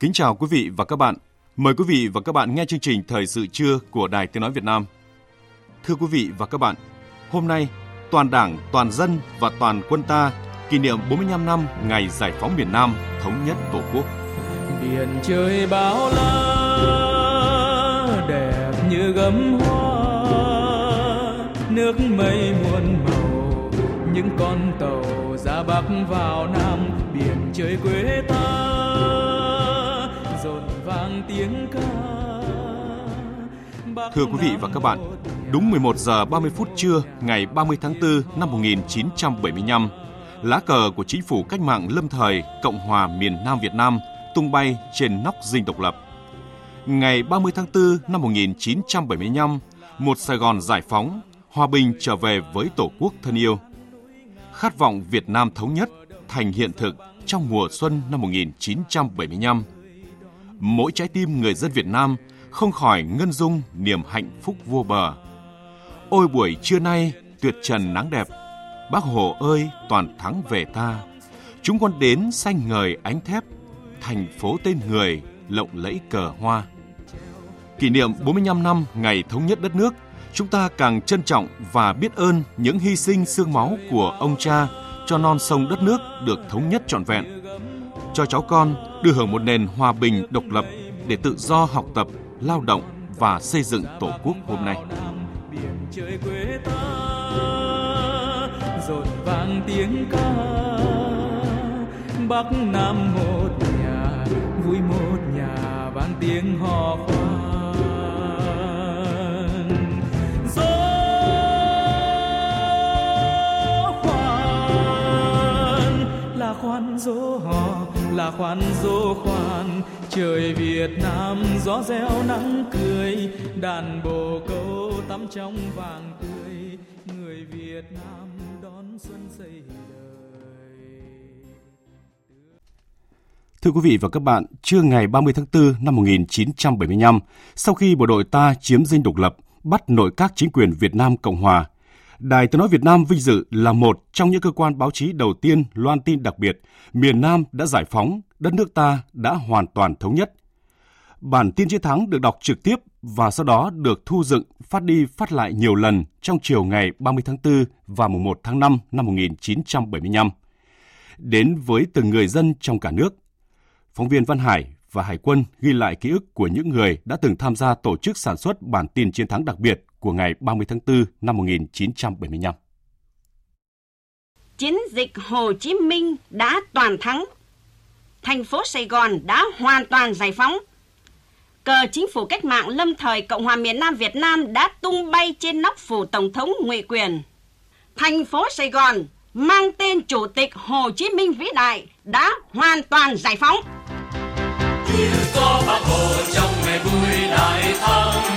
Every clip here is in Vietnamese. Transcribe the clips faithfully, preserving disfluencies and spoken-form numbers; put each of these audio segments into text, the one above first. Kính chào quý vị và các bạn. Mời quý vị và các bạn nghe chương trình Thời sự trưa của Đài Tiếng nói Việt Nam. Thưa quý vị và các bạn, hôm nay toàn Đảng, toàn dân và toàn quân ta kỷ niệm bốn mươi lăm năm ngày Giải phóng miền Nam, thống nhất Tổ quốc. Biển trời bao la đẹp như gấm hoa, nước mây muôn màu, những con tàu ra Bắc vào Nam, biển trời quê ta. Thưa quý vị và các bạn, đúng mười một giờ ba mươi phút trưa ngày ba mươi tháng tư năm một nghìn chín trăm bảy mươi lăm, lá cờ của Chính phủ Cách mạng Lâm thời Cộng hòa miền Nam Việt Nam tung bay trên nóc Dinh Độc Lập. Ngày ba mươi tháng tư năm một nghìn chín trăm bảy mươi lăm, một Sài Gòn giải phóng, hòa bình trở về với Tổ quốc thân yêu. Khát vọng Việt Nam thống nhất thành hiện thực trong mùa xuân năm một nghìn chín trăm bảy mươi lăm. Mỗi trái tim người dân Việt Nam không khỏi ngân dung niềm hạnh phúc vô bờ. Ôi buổi trưa nay tuyệt trần nắng đẹp, Bác Hồ ơi toàn thắng về ta. Chúng con đến xanh ngời ánh thép, thành phố tên người lộng lẫy cờ hoa. Kỷ niệm bốn mươi lăm năm ngày thống nhất đất nước, chúng ta càng trân trọng và biết ơn những hy sinh xương máu của ông cha cho non sông đất nước được thống nhất trọn vẹn, cho cháu con được hưởng một nền hòa bình độc lập để tự do học tập, lao động và xây dựng Tổ quốc hôm nay. Là khoan dô khoan, trời Việt Nam gió reo nắng cười, đàn bồ câu tắm trong vàng tươi, người Việt Nam đón xuân xây đời. Thưa quý vị và các bạn, trưa ngày ba mươi tháng tư năm một nghìn chín trăm bảy mươi lăm, sau khi bộ đội ta chiếm Dinh Độc Lập, bắt nội các chính quyền Việt Nam Cộng Hòa, Đài Tiếng nói Việt Nam vinh dự là một trong những cơ quan báo chí đầu tiên loan tin đặc biệt miền Nam đã giải phóng, đất nước ta đã hoàn toàn thống nhất. Bản tin chiến thắng được đọc trực tiếp và sau đó được thu dựng, phát đi phát lại nhiều lần trong chiều ngày ba mươi tháng tư và mùng một tháng năm năm một nghìn chín trăm bảy mươi lăm. Đến với từng người dân trong cả nước, phóng viên Văn Hải và Hải Quân ghi lại ký ức của những người đã từng tham gia tổ chức sản xuất bản tin chiến thắng đặc biệt của ngày ba mươi tháng tư năm một nghìn chín trăm bảy mươi lăm. Chiến dịch Hồ Chí Minh đã toàn thắng. Thành phố Sài Gòn đã hoàn toàn giải phóng. Cờ Chính phủ Cách mạng Lâm thời Cộng hòa miền Nam Việt Nam đã tung bay trên nóc phủ Tổng thống Ngụy Quyền. Thành phố Sài Gòn mang tên Chủ tịch Hồ Chí Minh vĩ đại đã hoàn toàn giải phóng. Chỉ có Bác Hồ trong ngày vui đại thắng,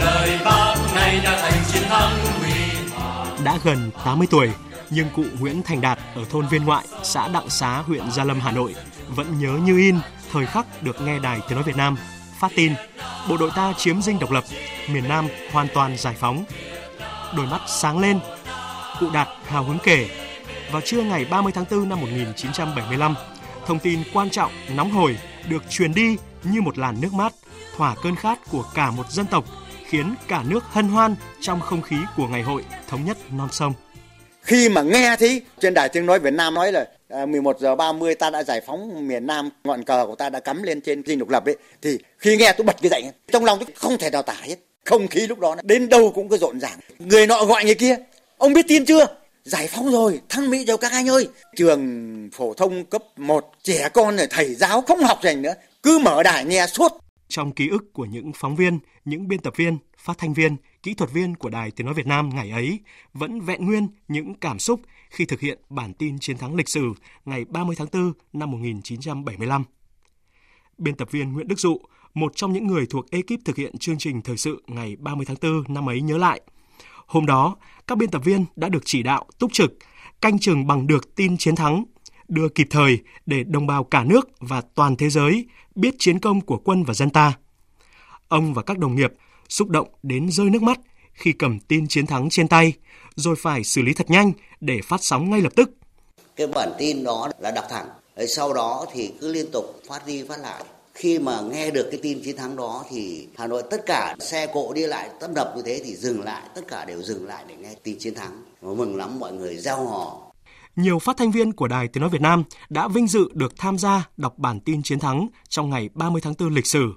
lời Bác nay đã thành chiến thắng huy hoàng. Đã gần tám mươi tuổi, nhưng cụ Nguyễn Thành Đạt ở thôn Viên Ngoại, xã Đặng Xá, huyện Gia Lâm, Hà Nội vẫn nhớ như in thời khắc được nghe Đài Tiếng nói Việt Nam phát tin bộ đội ta chiếm Dinh Độc Lập, miền Nam hoàn toàn giải phóng. Đôi mắt sáng lên, cụ Đạt hào hứng kể, vào trưa ngày ba mươi tháng tư năm một nghìn chín trăm bảy mươi lăm, thông tin quan trọng, nóng hổi được truyền đi như một làn nước mát, thỏa cơn khát của cả một dân tộc, khiến cả nước hân hoan trong không khí của ngày hội thống nhất non sông. Khi mà nghe thấy trên Đài Tiếng nói Việt Nam nói là mười một giờ ba mươi ta đã giải phóng miền Nam, ngọn cờ của ta đã cắm lên trên Dinh Độc Lập ấy, thì khi nghe tôi bật cái dậy, trong lòng tôi không thể nào tả hết. Không khí lúc đó đến đâu cũng cứ rộn ràng, người nọ gọi người kia, ông biết tin chưa? giải phóng rồi, thăng Mỹ rồi các anh ơi. Trường phổ thông cấp một, trẻ con rồi thầy giáo không học hành nữa, cứ mở đài nghe suốt. Trong ký ức của những phóng viên, những biên tập viên, phát thanh viên, kỹ thuật viên của Đài Tiếng Nói Việt Nam ngày ấy vẫn vẹn nguyên những cảm xúc khi thực hiện bản tin chiến thắng lịch sử ngày ba mươi tháng tư năm một nghìn chín trăm bảy mươi lăm. Biên tập viên Nguyễn Đức Dụ, một trong những người thuộc ekip thực hiện chương trình thời sự ngày ba mươi tháng tư năm ấy nhớ lại. Hôm đó, các biên tập viên đã được chỉ đạo túc trực, canh chừng bằng được tin chiến thắng, đưa kịp thời để đồng bào cả nước và toàn thế giới biết chiến công của quân và dân ta. Ông và các đồng nghiệp xúc động đến rơi nước mắt khi cầm tin chiến thắng trên tay, rồi phải xử lý thật nhanh để phát sóng ngay lập tức. Cái bản tin đó là đọc thẳng, sau đó thì cứ liên tục phát đi phát lại. Khi mà nghe được cái tin chiến thắng đó thì Hà Nội tất cả xe cộ đi lại tấp nập như thế thì dừng lại, tất cả đều dừng lại để nghe tin chiến thắng. Mừng lắm, mọi người reo hò. Nhiều phát thanh viên của Đài Tiếng Nói Việt Nam đã vinh dự được tham gia đọc bản tin chiến thắng trong ngày ba mươi tháng tư lịch sử.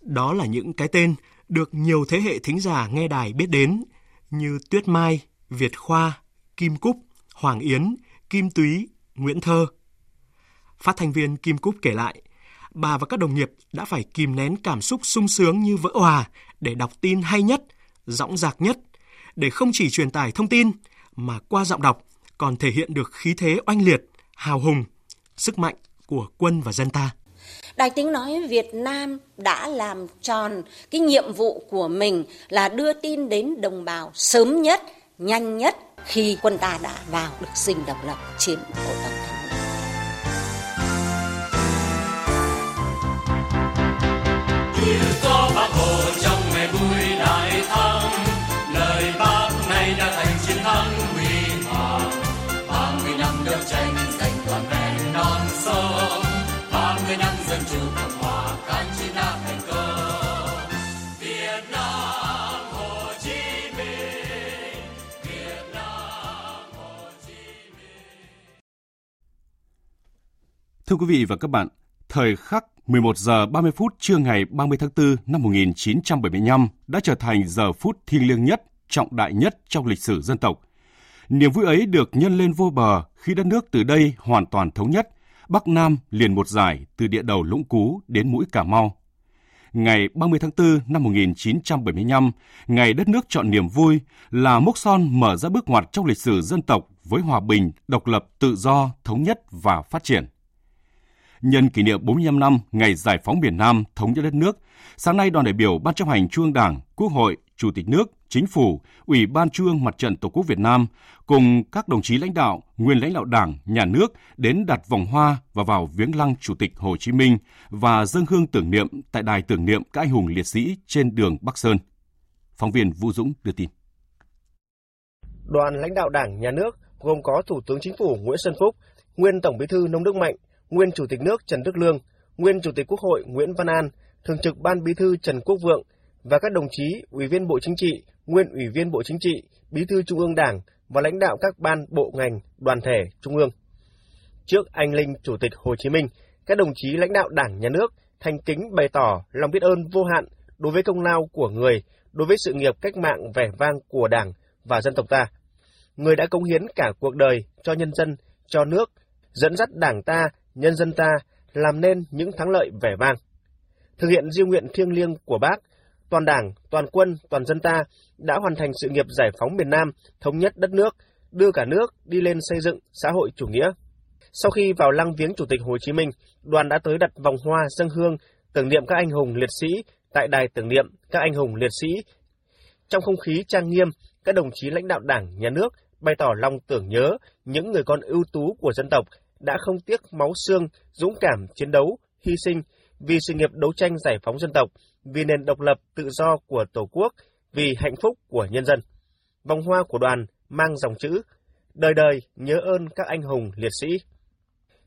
Đó là những cái tên được nhiều thế hệ thính giả nghe đài biết đến như Tuyết Mai, Việt Khoa, Kim Cúc, Hoàng Yến, Kim Túy, Nguyễn Thơ. Phát thanh viên Kim Cúc kể lại, bà và các đồng nghiệp đã phải kìm nén cảm xúc sung sướng như vỡ òa để đọc tin hay nhất, dõng dạc nhất, để không chỉ truyền tải thông tin mà qua giọng đọc còn thể hiện được khí thế oanh liệt, hào hùng, sức mạnh của quân và dân ta. Đài Tiếng Nói Việt Nam đã làm tròn cái nhiệm vụ của mình là đưa tin đến đồng bào sớm nhất, nhanh nhất khi quân ta đã vào được dinh độc lập chiếm Hồ Tổng Thống. Thưa quý vị và các bạn, thời khắc mười một giờ ba mươi phút trưa ngày ba mươi tháng tư năm một nghìn chín trăm bảy mươi lăm đã trở thành giờ phút thiêng liêng nhất, trọng đại nhất trong lịch sử dân tộc. Niềm vui ấy được nhân lên vô bờ khi đất nước từ đây hoàn toàn thống nhất, Bắc Nam liền một dải từ địa đầu Lũng Cú đến mũi Cà Mau. Ngày ba mươi tháng tư năm một nghìn chín trăm bảy mươi lăm, ngày đất nước chọn niềm vui là mốc son mở ra bước ngoặt trong lịch sử dân tộc với hòa bình, độc lập, tự do, thống nhất và phát triển. Nhân kỷ niệm bốn mươi lăm năm ngày giải phóng miền Nam, thống nhất đất nước, sáng nay đoàn đại biểu Ban Chấp hành Trung ương Đảng, Quốc hội, Chủ tịch nước, Chính phủ, Ủy ban Trung ương Mặt trận Tổ quốc Việt Nam cùng các đồng chí lãnh đạo, nguyên lãnh đạo Đảng, Nhà nước đến đặt vòng hoa và vào viếng lăng Chủ tịch Hồ Chí Minh và dâng hương tưởng niệm tại đài tưởng niệm các anh hùng liệt sĩ trên đường Bắc Sơn. Phóng viên Vũ Dũng đưa tin. Đoàn lãnh đạo Đảng, Nhà nước gồm có Thủ tướng Chính phủ Nguyễn Xuân Phúc, nguyên Tổng Bí thư Nông Đức Mạnh, nguyên Chủ tịch nước Trần Đức Lương, nguyên Chủ tịch Quốc hội Nguyễn Văn An, Thường trực Ban Bí thư Trần Quốc Vượng và các đồng chí Ủy viên Bộ Chính trị, nguyên Ủy viên Bộ Chính trị, Bí thư Trung ương Đảng và lãnh đạo các ban, bộ, ngành, đoàn thể Trung ương. Trước anh linh Chủ tịch Hồ Chí Minh, các đồng chí lãnh đạo Đảng, Nhà nước thành kính bày tỏ lòng biết ơn vô hạn đối với công lao của người, đối với sự nghiệp cách mạng vẻ vang của Đảng và dân tộc ta. Người đã cống hiến cả cuộc đời cho nhân dân, cho nước, dẫn dắt Đảng ta, nhân dân ta làm nên những thắng lợi vẻ vang. Thực hiện di nguyện thiêng liêng của Bác, toàn Đảng, toàn quân, toàn dân ta đã hoàn thành sự nghiệp giải phóng miền Nam, thống nhất đất nước, đưa cả nước đi lên xây dựng xã hội chủ nghĩa. Sau khi vào lăng viếng Chủ tịch Hồ Chí Minh, đoàn đã tới đặt vòng hoa dâng hương tưởng niệm các anh hùng liệt sĩ tại đài tưởng niệm các anh hùng liệt sĩ. Trong không khí trang nghiêm, các đồng chí lãnh đạo Đảng, Nhà nước bày tỏ lòng tưởng nhớ những người con ưu tú của dân tộc đã không tiếc máu xương, dũng cảm chiến đấu, hy sinh vì sự nghiệp đấu tranh giải phóng dân tộc, vì nền độc lập tự do của Tổ quốc, vì hạnh phúc của nhân dân. Vòng hoa của đoàn mang dòng chữ đời đời nhớ ơn các anh hùng liệt sĩ.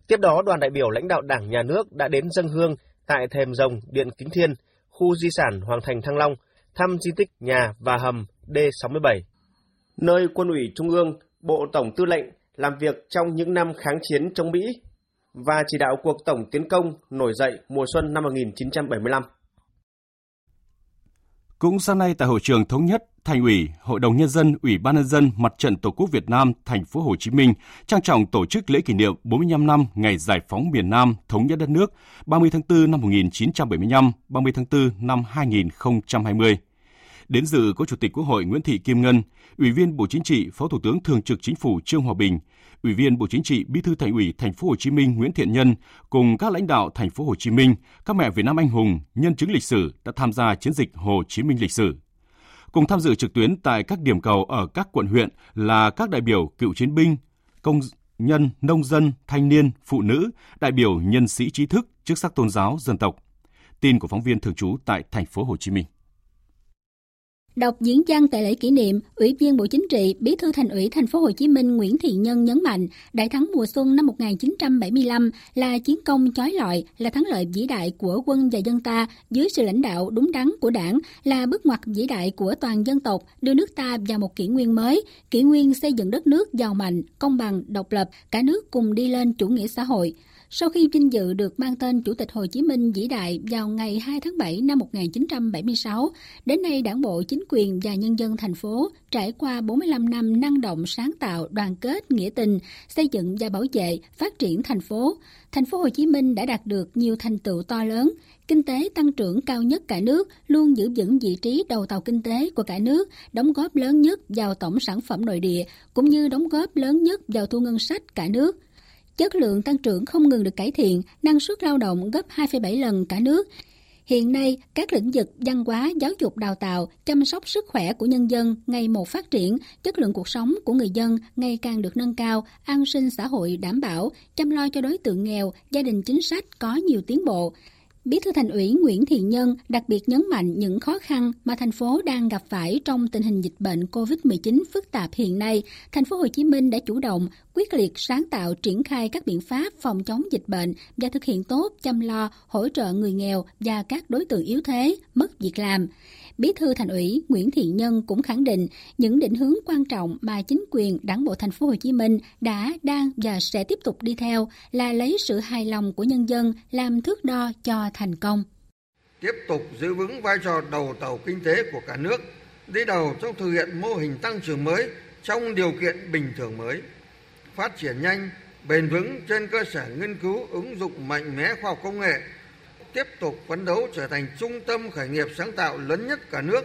Tiếp đó, đoàn đại biểu lãnh đạo Đảng, Nhà nước đã đến dâng hương tại thềm rồng Điện Kính Thiên, khu di sản Hoàng thành Thăng Long, thăm di tích nhà và hầm D sáu mươi bảy, nơi Quân ủy Trung ương, Bộ Tổng Tư lệnh làm việc trong những năm kháng chiến chống Mỹ và chỉ đạo cuộc tổng tiến công nổi dậy mùa xuân năm một nghìn chín trăm bảy mươi lăm. Cũng sáng nay tại hội trường thống nhất, Thành ủy, Hội đồng Nhân dân, Ủy ban Nhân dân, Mặt trận Tổ quốc Việt Nam, Thành phố Hồ Chí Minh trang trọng tổ chức lễ kỷ niệm bốn mươi lăm năm ngày Giải phóng miền Nam, thống nhất đất nước ba mươi tháng tư năm một nghìn chín trăm bảy mươi lăm, ba mươi tháng tư năm hai nghìn không trăm hai mươi. Đến dự có Chủ tịch Quốc hội Nguyễn Thị Kim Ngân, Ủy viên Bộ Chính trị, Phó Thủ tướng Thường trực Chính phủ Trương Hòa Bình, Ủy viên Bộ Chính trị, Bí thư Thành ủy Thành phố Hồ Chí Minh Nguyễn Thiện Nhân cùng các lãnh đạo Thành phố Hồ Chí Minh, các mẹ Việt Nam anh hùng, nhân chứng lịch sử đã tham gia chiến dịch Hồ Chí Minh lịch sử. Cùng tham dự trực tuyến tại các điểm cầu ở các quận huyện là các đại biểu cựu chiến binh, công nhân, nông dân, thanh niên, phụ nữ, đại biểu nhân sĩ trí thức, chức sắc tôn giáo, dân tộc. Tin của phóng viên thường trú tại Thành phố Hồ Chí Minh. Đọc diễn văn tại lễ kỷ niệm, Ủy viên Bộ Chính trị, Bí thư Thành ủy Thành phố Hồ Chí Minh Nguyễn Thiện Nhân nhấn mạnh, đại thắng mùa xuân năm một nghìn chín trăm bảy mươi lăm là chiến công chói lọi, là thắng lợi vĩ đại của quân và dân ta dưới sự lãnh đạo đúng đắn của Đảng, là bước ngoặt vĩ đại của toàn dân tộc đưa nước ta vào một kỷ nguyên mới, kỷ nguyên xây dựng đất nước giàu mạnh, công bằng, độc lập, cả nước cùng đi lên chủ nghĩa xã hội. Sau khi vinh dự được mang tên Chủ tịch Hồ Chí Minh vĩ đại vào ngày hai tháng bảy năm một nghìn chín trăm bảy mươi sáu, đến nay Đảng bộ, chính quyền và nhân dân thành phố trải qua bốn mươi lăm năm năng động, sáng tạo, đoàn kết, nghĩa tình, xây dựng và bảo vệ, phát triển thành phố. Thành phố Hồ Chí Minh đã đạt được nhiều thành tựu to lớn, kinh tế tăng trưởng cao nhất cả nước, luôn giữ vững vị trí đầu tàu kinh tế của cả nước, đóng góp lớn nhất vào tổng sản phẩm nội địa, cũng như đóng góp lớn nhất vào thu ngân sách cả nước. Chất lượng tăng trưởng không ngừng được cải thiện, năng suất lao động gấp hai phẩy bảy lần cả nước. Hiện nay, các lĩnh vực văn hóa, giáo dục, đào tạo, chăm sóc sức khỏe của nhân dân ngày một phát triển, chất lượng cuộc sống của người dân ngày càng được nâng cao, an sinh xã hội đảm bảo, chăm lo cho đối tượng nghèo, gia đình chính sách có nhiều tiến bộ. Bí thư Thành ủy Nguyễn Thiện Nhân đặc biệt nhấn mạnh những khó khăn mà thành phố đang gặp phải trong tình hình dịch bệnh covid mười chín phức tạp hiện nay. Thành phố Hồ Chí Minh đã chủ động, quyết liệt, sáng tạo triển khai các biện pháp phòng chống dịch bệnh và thực hiện tốt chăm lo, hỗ trợ người nghèo và các đối tượng yếu thế, mất việc làm. Bí thư Thành ủy Nguyễn Thiện Nhân cũng khẳng định những định hướng quan trọng mà chính quyền Đảng bộ Thành phố Hồ Chí Minh đã, đang và sẽ tiếp tục đi theo là lấy sự hài lòng của nhân dân làm thước đo cho thành công. Tiếp tục giữ vững vai trò đầu tàu kinh tế của cả nước, đi đầu trong thực hiện mô hình tăng trưởng mới trong điều kiện bình thường mới, phát triển nhanh, bền vững trên cơ sở nghiên cứu ứng dụng mạnh mẽ khoa học công nghệ. Tiếp tục phấn đấu trở thành trung tâm khởi nghiệp sáng tạo lớn nhất cả nước,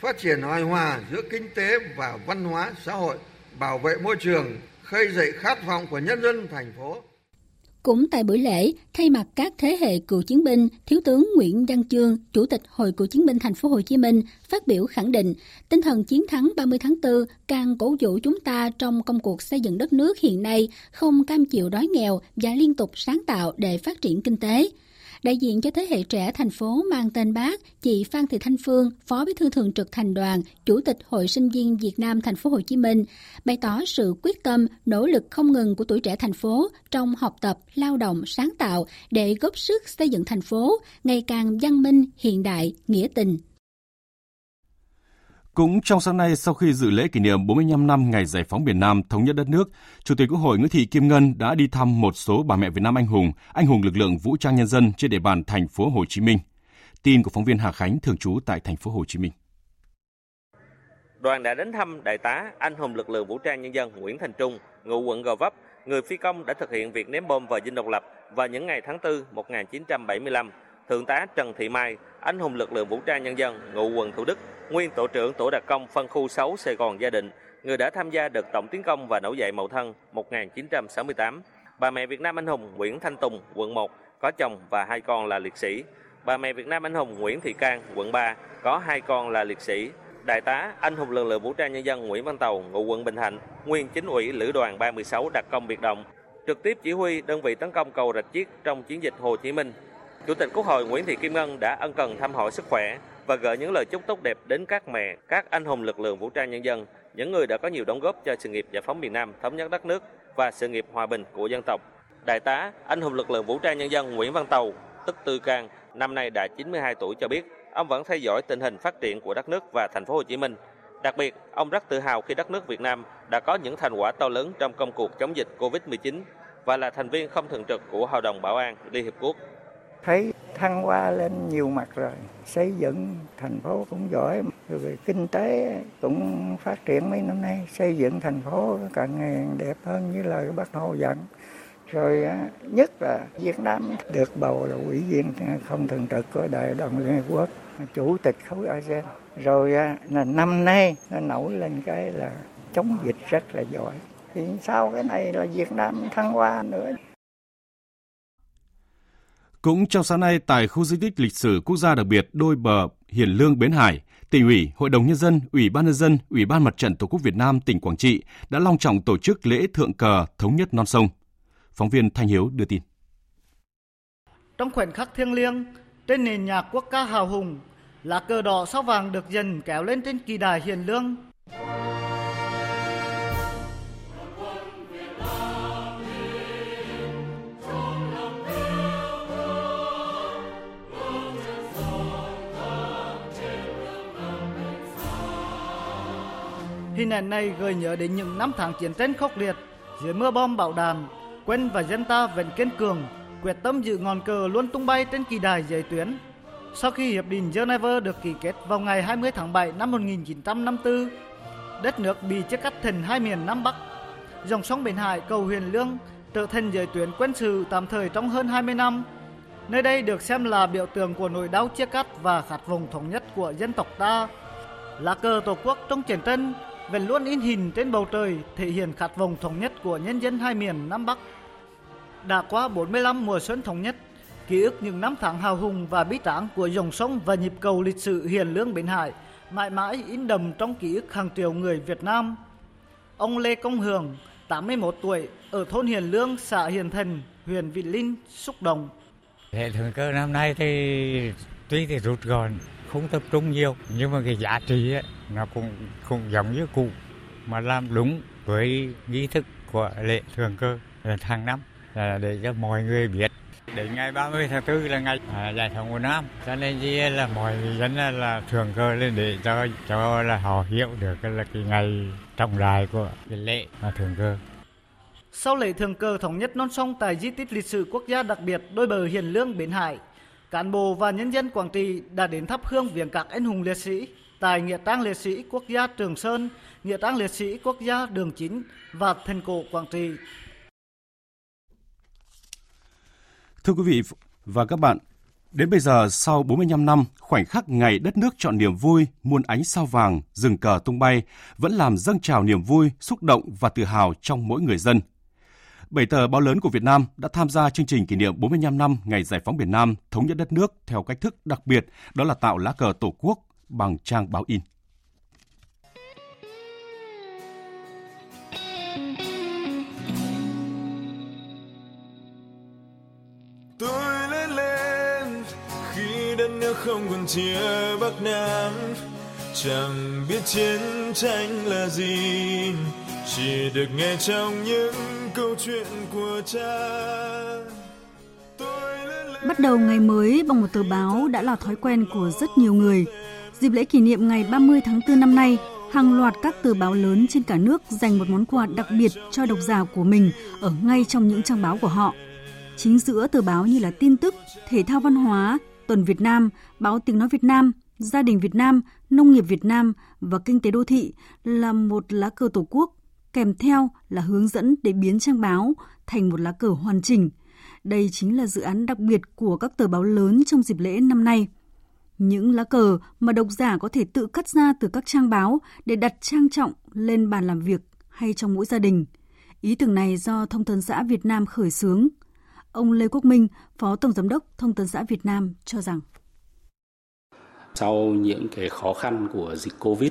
phát triển hài hòa giữa kinh tế và văn hóa xã hội, bảo vệ môi trường, khơi dậy khát vọng của nhân dân thành phố. Cũng tại buổi lễ, thay mặt các thế hệ cựu chiến binh, Thiếu tướng Nguyễn Văn Chương, Chủ tịch Hội Cựu chiến binh Thành phố Hồ Chí Minh phát biểu khẳng định, tinh thần chiến thắng ba mươi tháng tư càng cổ vũ chúng ta trong công cuộc xây dựng đất nước hiện nay, không cam chịu đói nghèo và liên tục sáng tạo để phát triển kinh tế. Đại diện cho thế hệ trẻ thành phố mang tên Bác, chị Phan Thị Thanh Phương, Phó Bí thư Thường trực Thành đoàn, Chủ tịch Hội Sinh viên Việt Nam Thành phố Hồ Chí Minh, bày tỏ sự quyết tâm, nỗ lực không ngừng của tuổi trẻ thành phố trong học tập, lao động, sáng tạo để góp sức xây dựng thành phố ngày càng văn minh, hiện đại, nghĩa tình. Cũng trong sáng nay, sau khi dự lễ kỷ niệm bốn mươi lăm năm ngày Giải phóng miền Nam, thống nhất đất nước, Chủ tịch Quốc hội Nguyễn Thị Kim Ngân đã đi thăm một số bà mẹ Việt Nam anh hùng, anh hùng lực lượng vũ trang nhân dân trên địa bàn Thành phố Hồ Chí Minh. Tin của phóng viên Hà Khánh thường trú tại Thành phố Hồ Chí Minh. Đoàn đã đến thăm Đại tá anh hùng lực lượng vũ trang nhân dân Nguyễn Thành Trung, ngụ quận Gò Vấp, người phi công đã thực hiện việc ném bom vào Dinh Độc Lập vào những ngày tháng tư một nghìn chín trăm bảy mươi lăm. Thượng tá Trần Thị Mai, anh hùng lực lượng vũ trang nhân dân, ngụ quận Thủ Đức, nguyên tổ trưởng tổ đặc công phân khu sáu Sài Gòn Gia Định, người đã tham gia đợt tổng tiến công và nổi dậy Mậu Thân một nghìn chín trăm sáu mươi tám. Bà mẹ Việt Nam anh hùng Nguyễn Thanh Tùng, quận một, có chồng và hai con là liệt sĩ. Bà mẹ Việt Nam anh hùng Nguyễn Thị Can, quận ba, có hai con là liệt sĩ. Đại tá anh hùng lực lượng vũ trang nhân dân Nguyễn Văn Tàu, ngụ quận Bình Thạnh, nguyên chính ủy lữ đoàn ba mươi sáu đặc công biệt động, trực tiếp chỉ huy đơn vị tấn công cầu Rạch Chiếc trong chiến dịch Hồ Chí Minh. Chủ tịch Quốc hội Nguyễn Thị Kim Ngân đã ân cần thăm hỏi sức khỏe và gửi những lời chúc tốt đẹp đến các mẹ, các anh hùng lực lượng vũ trang nhân dân, những người đã có nhiều đóng góp cho sự nghiệp giải phóng miền Nam, thống nhất đất nước và sự nghiệp hòa bình của dân tộc. Đại tá anh hùng lực lượng vũ trang nhân dân Nguyễn Văn Tàu, tức Tư Can, năm nay đã chín mươi hai tuổi cho biết, ông vẫn theo dõi tình hình phát triển của đất nước và Thành phố Hồ Chí Minh. Đặc biệt, ông rất tự hào khi đất nước Việt Nam đã có những thành quả to lớn trong công cuộc chống dịch covid mười chín và là thành viên không thường trực của Hội đồng Bảo an Liên Hiệp Quốc. thấy thăng hoa lên nhiều mặt rồi, xây dựng thành phố cũng giỏi, rồi kinh tế cũng phát triển mấy năm nay, xây dựng thành phố càng ngày đẹp hơn như lời Bác Hồ dặn. Rồi nhất là Việt Nam được bầu là ủy viên không thường trực của Đại đoàn Liên Hợp Quốc, chủ tịch khối a sê an. Rồi là năm nay nó nổi lên cái là chống dịch rất là giỏi. Thì sau cái này là Việt Nam thăng hoa nữa. Cũng trong sáng nay tại khu di tích lịch sử quốc gia đặc biệt Đôi Bờ Hiền Lương Bến Hải, Tỉnh ủy, Hội đồng Nhân dân, Ủy ban Nhân dân, Ủy ban Mặt trận Tổ quốc Việt Nam tỉnh Quảng Trị đã long trọng tổ chức lễ thượng cờ thống nhất non sông. Phóng viên Thanh Hiếu đưa tin. Trong khoảnh khắc thiêng liêng, trên nền nhạc quốc ca hào hùng, lá cờ đỏ sao vàng được dần kéo lên trên kỳ đài Hiền Lương. Hình ảnh này gợi nhớ đến những năm tháng chiến tranh khốc liệt, dưới mưa bom bão đạn, quân và dân ta vẫn kiên cường, quyết tâm giữ ngọn cờ luôn tung bay trên kỳ đài giới tuyến. Sau khi Hiệp định Geneva được ký kết vào ngày hai mươi tháng bảy năm một nghìn chín trăm năm mươi tư, đất nước bị chia cắt thành hai miền Nam Bắc. Dòng sông Bến Hải, cầu Hiền Lương trở thành giới tuyến quân sự tạm thời trong hơn hai mươi năm. Nơi đây được xem là biểu tượng của nỗi đau chia cắt và khát vọng thống nhất của dân tộc ta. Lá cờ Tổ quốc trong chiến tranh vẫn luôn in hình trên bầu trời, thể hiện khát vọng thống nhất của nhân dân hai miền Nam Bắc. Đã qua bốn mươi lăm mùa xuân thống nhất, ký ức những năm tháng hào hùng và bi tráng của dòng sông và nhịp cầu lịch sử Hiền Lương Bến Hải mãi mãi in đậm trong ký ức hàng triệu người Việt Nam. Ông Lê Công Hường, tám mươi mốt tuổi, ở thôn Hiền Lương, xã Hiền Thành, huyện Vĩnh Linh, xúc động. Lễ thượng cờ năm nay thì tuy thì rút gọn, không tập trung nhiều, nhưng mà cái giá trị ấy, nó cũng không giống như cũ, mà làm đúng với nghi thức của lễ thượng cờ hàng năm là để cho mọi người biết. Đến ngày ba mươi tháng tư là ngày à, giải phóng miền Nam, cho nên là mọi người dân là, là thượng cờ lên để cho cho là họ hiểu được cái là cái ngày trọng đại của cái lễ mà thượng cờ. Sau lễ thượng cờ thống nhất non sông tại di tích lịch sử quốc gia đặc biệt Đôi Bờ Hiền Lương Bến Hải, cán bộ và nhân dân Quảng Trị đã đến thắp hương viếng các anh hùng liệt sĩ tại nghĩa trang liệt sĩ quốc gia Trường Sơn, nghĩa trang liệt sĩ quốc gia Đường Chính và thành cổ Quảng Trị. Thưa quý vị và các bạn, đến bây giờ sau bốn mươi lăm năm, khoảnh khắc ngày đất nước chọn niềm vui, muôn ánh sao vàng, rừng cờ tung bay vẫn làm dâng trào niềm vui, xúc động và tự hào trong mỗi người dân. Bảy tờ báo lớn của Việt Nam đã tham gia chương trình kỷ niệm bốn mươi lăm năm ngày giải phóng miền Nam thống nhất đất nước theo cách thức đặc biệt, đó là tạo lá cờ Tổ quốc bằng trang báo in. Tôi lớn lên khi đất nước không còn chia Bắc Nam, chẳng biết chiến tranh là gì, chỉ được nghe trong những câu chuyện của cha. Bắt đầu ngày mới bằng một tờ báo đã là thói quen của rất nhiều người. Dịp lễ kỷ niệm ngày ba mươi tháng tư năm nay, hàng loạt các tờ báo lớn trên cả nước dành một món quà đặc biệt cho độc giả của mình ở ngay trong những trang báo của họ. Chính giữa tờ báo như là tin tức, thể thao văn hóa, tuần Việt Nam, báo tiếng nói Việt Nam, gia đình Việt Nam, nông nghiệp Việt Nam và kinh tế đô thị là một lá cờ Tổ quốc, kèm theo là hướng dẫn để biến trang báo thành một lá cờ hoàn chỉnh. Đây chính là dự án đặc biệt của các tờ báo lớn trong dịp lễ năm nay. Những lá cờ mà độc giả có thể tự cắt ra từ các trang báo để đặt trang trọng lên bàn làm việc hay trong mỗi gia đình. Ý tưởng này do Thông tấn xã Việt Nam khởi xướng. Ông Lê Quốc Minh, Phó Tổng Giám đốc Thông tấn xã Việt Nam cho rằng sau những cái khó khăn của dịch Covid,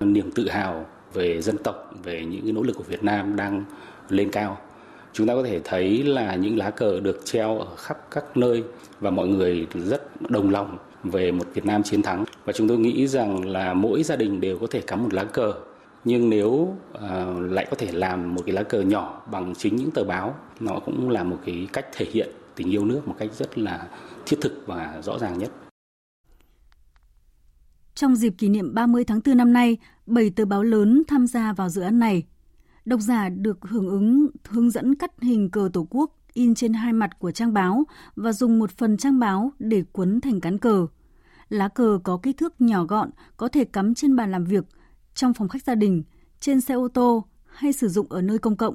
niềm tự hào về dân tộc, về những cái nỗ lực của Việt Nam đang lên cao. Chúng ta có thể thấy là những lá cờ được treo ở khắp các nơi và mọi người rất đồng lòng về một Việt Nam chiến thắng. Và chúng tôi nghĩ rằng là mỗi gia đình đều có thể cắm một lá cờ. Nhưng nếu uh, lại có thể làm một cái lá cờ nhỏ bằng chính những tờ báo, nó cũng là một cái cách thể hiện tình yêu nước một cách rất là thiết thực và rõ ràng nhất. Trong dịp kỷ niệm ba mươi tháng tư năm nay, bảy tờ báo lớn tham gia vào dự án này. Độc giả được hưởng ứng hướng dẫn cắt hình cờ Tổ quốc, in trên hai mặt của trang báo và dùng một phần trang báo để quấn thành cán cờ. Lá cờ có kích thước nhỏ gọn, có thể cắm trên bàn làm việc, trong phòng khách gia đình, trên xe ô tô hay sử dụng ở nơi công cộng.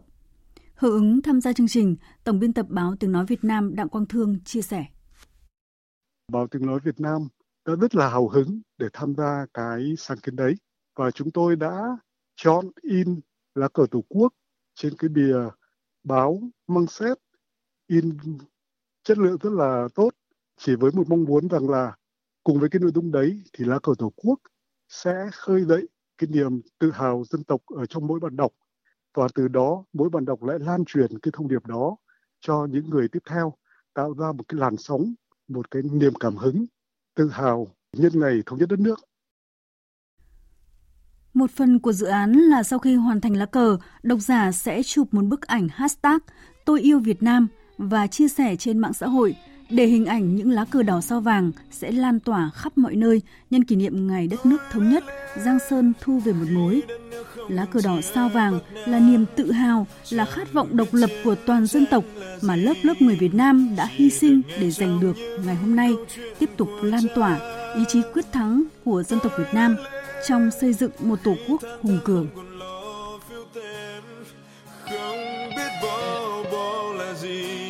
Hưởng ứng tham gia chương trình, Tổng biên tập Báo Tiếng Nói Việt Nam Đặng Quang Thương chia sẻ. Báo Tiếng Nói Việt Nam đã rất là hào hứng để tham gia cái sáng kiến đấy. Và chúng tôi đã chọn in lá cờ Tổ quốc trên cái bìa báo măng sét, in chất lượng rất là tốt, chỉ với một mong muốn rằng là cùng với cái nội dung đấy thì lá cờ Tổ quốc sẽ khơi dậy cái niềm tự hào dân tộc ở trong mỗi bạn đọc. Và từ đó mỗi bạn đọc lại lan truyền cái thông điệp đó cho những người tiếp theo, tạo ra một cái làn sóng, một cái niềm cảm hứng, tự hào nhân ngày thống nhất đất nước. Một phần của dự án là sau khi hoàn thành lá cờ, độc giả sẽ chụp một bức ảnh hashtag Tôi yêu Việt Nam và chia sẻ trên mạng xã hội để hình ảnh những lá cờ đỏ sao vàng sẽ lan tỏa khắp mọi nơi nhân kỷ niệm Ngày Đất nước Thống nhất, Giang Sơn thu về một mối. Lá cờ đỏ sao vàng là niềm tự hào, là khát vọng độc lập của toàn dân tộc mà lớp lớp người Việt Nam đã hy sinh để giành được ngày hôm nay, tiếp tục lan tỏa ý chí quyết thắng của dân tộc Việt Nam trong xây dựng một Tổ quốc hùng cường. Không biết bó bó là gì,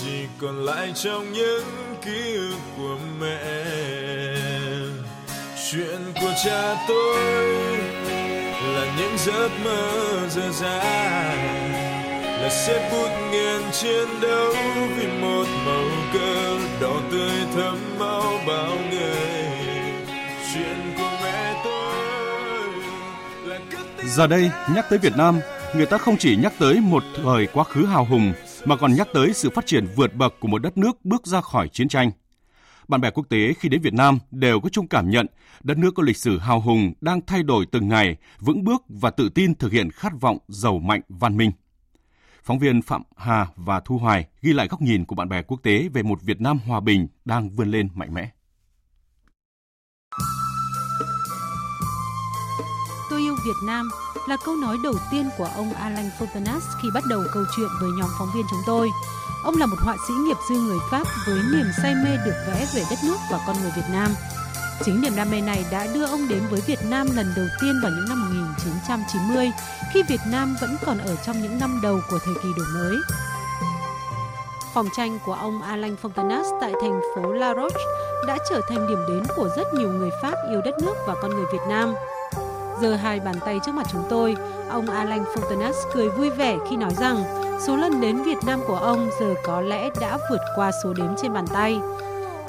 chỉ còn lại trong những ký ức của mẹ. Chuyện của cha tôi là những giấc mơ dở dang, là xếp bút nghiền chiến đấu vì một màu cờ đỏ tươi thấm máu bao người. Chuyện của mẹ tôi là cứ... Giờ đây, nhắc tới Việt Nam, người ta không chỉ nhắc tới một thời quá khứ hào hùng, mà còn nhắc tới sự phát triển vượt bậc của một đất nước bước ra khỏi chiến tranh. Bạn bè quốc tế khi đến Việt Nam đều có chung cảm nhận đất nước có lịch sử hào hùng đang thay đổi từng ngày, vững bước và tự tin thực hiện khát vọng giàu mạnh văn minh. Phóng viên Phạm Hà và Thu Hoài ghi lại góc nhìn của bạn bè quốc tế về một Việt Nam hòa bình đang vươn lên mạnh mẽ. Tôi yêu Việt Nam là câu nói đầu tiên của ông Alain Fontanas khi bắt đầu câu chuyện với nhóm phóng viên chúng tôi. Ông là một họa sĩ nghiệp dư người Pháp với niềm say mê được vẽ về đất nước và con người Việt Nam. Chính niềm đam mê này đã đưa ông đến với Việt Nam lần đầu tiên vào những năm một nghìn chín trăm chín mươi, khi Việt Nam vẫn còn ở trong những năm đầu của thời kỳ đổi mới. Phòng tranh của ông Alain Fontanas tại thành phố La Roche đã trở thành điểm đến của rất nhiều người Pháp yêu đất nước và con người Việt Nam. Giơ hai bàn tay trước mặt chúng tôi, ông Alain Fontanas cười vui vẻ khi nói rằng số lần đến Việt Nam của ông giờ có lẽ đã vượt qua số đếm trên bàn tay.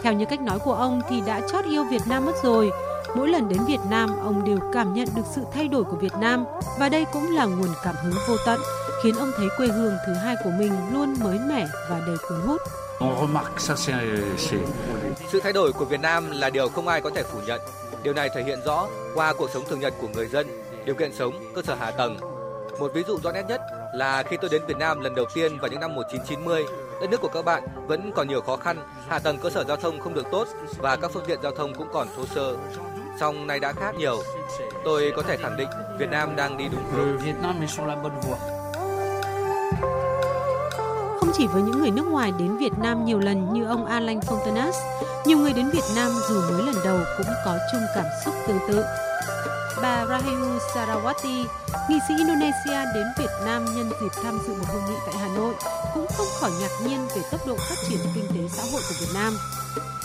Theo như cách nói của ông thì đã chót yêu Việt Nam mất rồi. Mỗi lần đến Việt Nam, ông đều cảm nhận được sự thay đổi của Việt Nam và đây cũng là nguồn cảm hứng vô tận, khiến ông thấy quê hương thứ hai của mình luôn mới mẻ và đầy cuốn hút. Sự thay đổi của Việt Nam là điều không ai có thể phủ nhận. Điều này thể hiện rõ qua cuộc sống thường nhật của người dân, điều kiện sống, cơ sở hạ tầng. Một ví dụ rõ nét nhất là khi tôi đến Việt Nam lần đầu tiên vào những năm một nghìn chín trăm chín mươi, đất nước của các bạn vẫn còn nhiều khó khăn, hạ tầng cơ sở giao thông không được tốt và các phương tiện giao thông cũng còn thô sơ. Song nay đã khác nhiều. Tôi có thể khẳng định Việt Nam đang đi đúng hướng. Không chỉ với những người nước ngoài đến Việt Nam nhiều lần như ông Alain Fontanas, nhiều người đến Việt Nam dù mới lần đầu cũng có chung cảm xúc tương tự. Bà Rahayu Sarawati, nghị sĩ Indonesia đến Việt Nam nhân dịp tham dự một hội nghị tại Hà Nội, cũng không khỏi ngạc nhiên về tốc độ phát triển kinh tế xã hội của Việt Nam.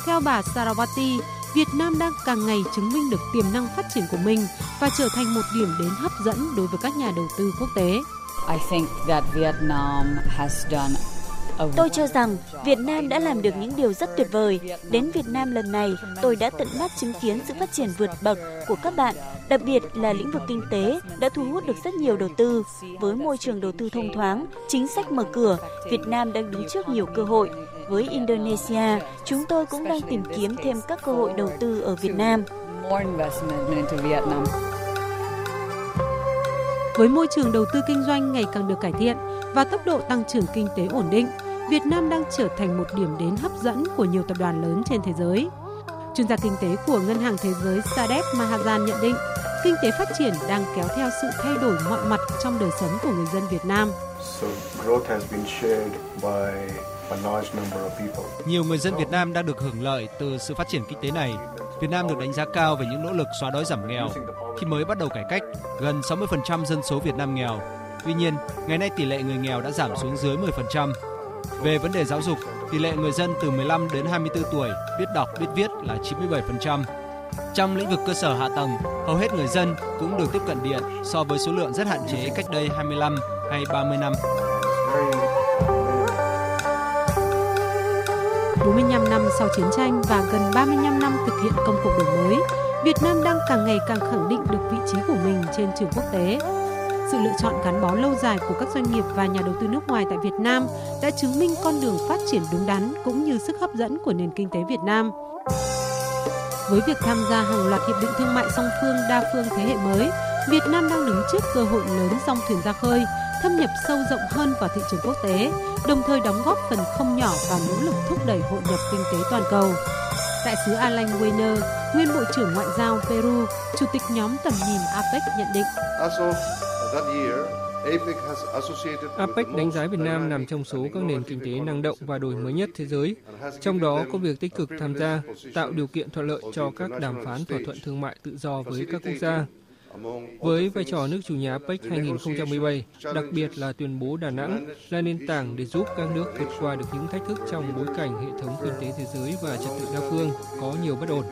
Theo bà Sarawati, Việt Nam đang càng ngày chứng minh được tiềm năng phát triển của mình và trở thành một điểm đến hấp dẫn đối với các nhà đầu tư quốc tế. I think that Vietnam has done a... Tôi cho rằng Việt Nam đã làm được những điều rất tuyệt vời. Đến Việt Nam lần này, tôi đã tận mắt chứng kiến sự phát triển vượt bậc của các bạn, đặc biệt là lĩnh vực kinh tế đã thu hút được rất nhiều đầu tư. Với môi trường đầu tư thông thoáng, chính sách mở cửa, Việt Nam đang đứng trước nhiều cơ hội. Với Indonesia, chúng tôi cũng đang tìm kiếm thêm các cơ hội đầu tư ở Việt Nam. Với môi trường đầu tư kinh doanh ngày càng được cải thiện và tốc độ tăng trưởng kinh tế ổn định, Việt Nam đang trở thành một điểm đến hấp dẫn của nhiều tập đoàn lớn trên thế giới. Chuyên gia kinh tế của Ngân hàng Thế giới Sadef Mahajan nhận định kinh tế phát triển đang kéo theo sự thay đổi mọi mặt trong đời sống của người dân Việt Nam. Nhiều người dân Việt Nam đang được hưởng lợi từ sự phát triển kinh tế này. Việt Nam được đánh giá cao về những nỗ lực xóa đói giảm nghèo. Khi mới bắt đầu cải cách, gần sáu mươi phần trăm dân số Việt Nam nghèo. Tuy nhiên, ngày nay tỷ lệ người nghèo đã giảm xuống dưới mười phần trăm. Về vấn đề giáo dục, tỷ lệ người dân từ mười lăm đến hai mươi tư tuổi biết đọc, biết viết là chín mươi bảy phần trăm. Trong lĩnh vực cơ sở hạ tầng, hầu hết người dân cũng được tiếp cận điện so với số lượng rất hạn chế cách đây hai mươi lăm hay ba mươi năm. bốn mươi lăm năm sau chiến tranh và gần ba mươi lăm năm thực hiện công cuộc đổi mới, Việt Nam đang càng ngày càng khẳng định được vị trí của mình trên trường quốc tế. Sự lựa chọn gắn bó lâu dài của các doanh nghiệp và nhà đầu tư nước ngoài tại Việt Nam đã chứng minh con đường phát triển đúng đắn cũng như sức hấp dẫn của nền kinh tế Việt Nam. Với việc tham gia hàng loạt hiệp định thương mại song phương đa phương thế hệ mới, Việt Nam đang đứng trước cơ hội lớn dòng thuyền ra khơi, thâm nhập sâu rộng hơn vào thị trường quốc tế, đồng thời đóng góp phần không nhỏ vào nỗ lực thúc đẩy hội nhập kinh tế toàn cầu. Đại sứ Alan Weiner, nguyên Bộ trưởng Ngoại giao Peru, Chủ tịch nhóm tầm nhìn a pếc nhận định. a pếc đánh giá Việt Nam nằm trong số các nền kinh tế năng động và đổi mới nhất thế giới, trong đó có việc tích cực tham gia, tạo điều kiện thuận lợi cho các đàm phán thỏa thuận thương mại tự do với các quốc gia. Với vai trò nước chủ nhà a pếc hai không một bảy, đặc biệt là tuyên bố Đà Nẵng là nền tảng để giúp các nước vượt qua được những thách thức trong bối cảnh hệ thống kinh tế thế giới và trật tự đa phương có nhiều bất ổn.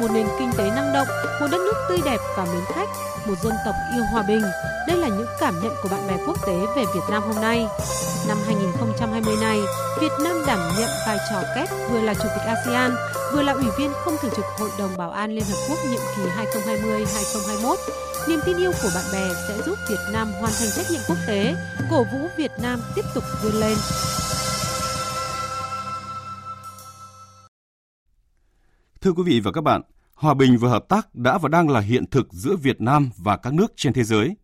Một nền kinh tế năng động, một đất nước tươi đẹp và mến khách, một dân tộc yêu hòa bình. Đây là những cảm nhận của bạn bè quốc tế về Việt Nam hôm nay. Năm hai không hai không này, Việt Nam đảm nhận vai trò kép vừa là Chủ tịch a sê an, vừa là Ủy viên không thường trực Hội đồng Bảo an Liên Hợp Quốc nhiệm kỳ hai không hai không đến hai không hai mốt. Niềm tin yêu của bạn bè sẽ giúp Việt Nam hoàn thành trách nhiệm quốc tế, cổ vũ Việt Nam tiếp tục vươn lên. Thưa quý vị và các bạn, hòa bình và hợp tác đã và đang là hiện thực giữa Việt Nam và các nước trên thế giới.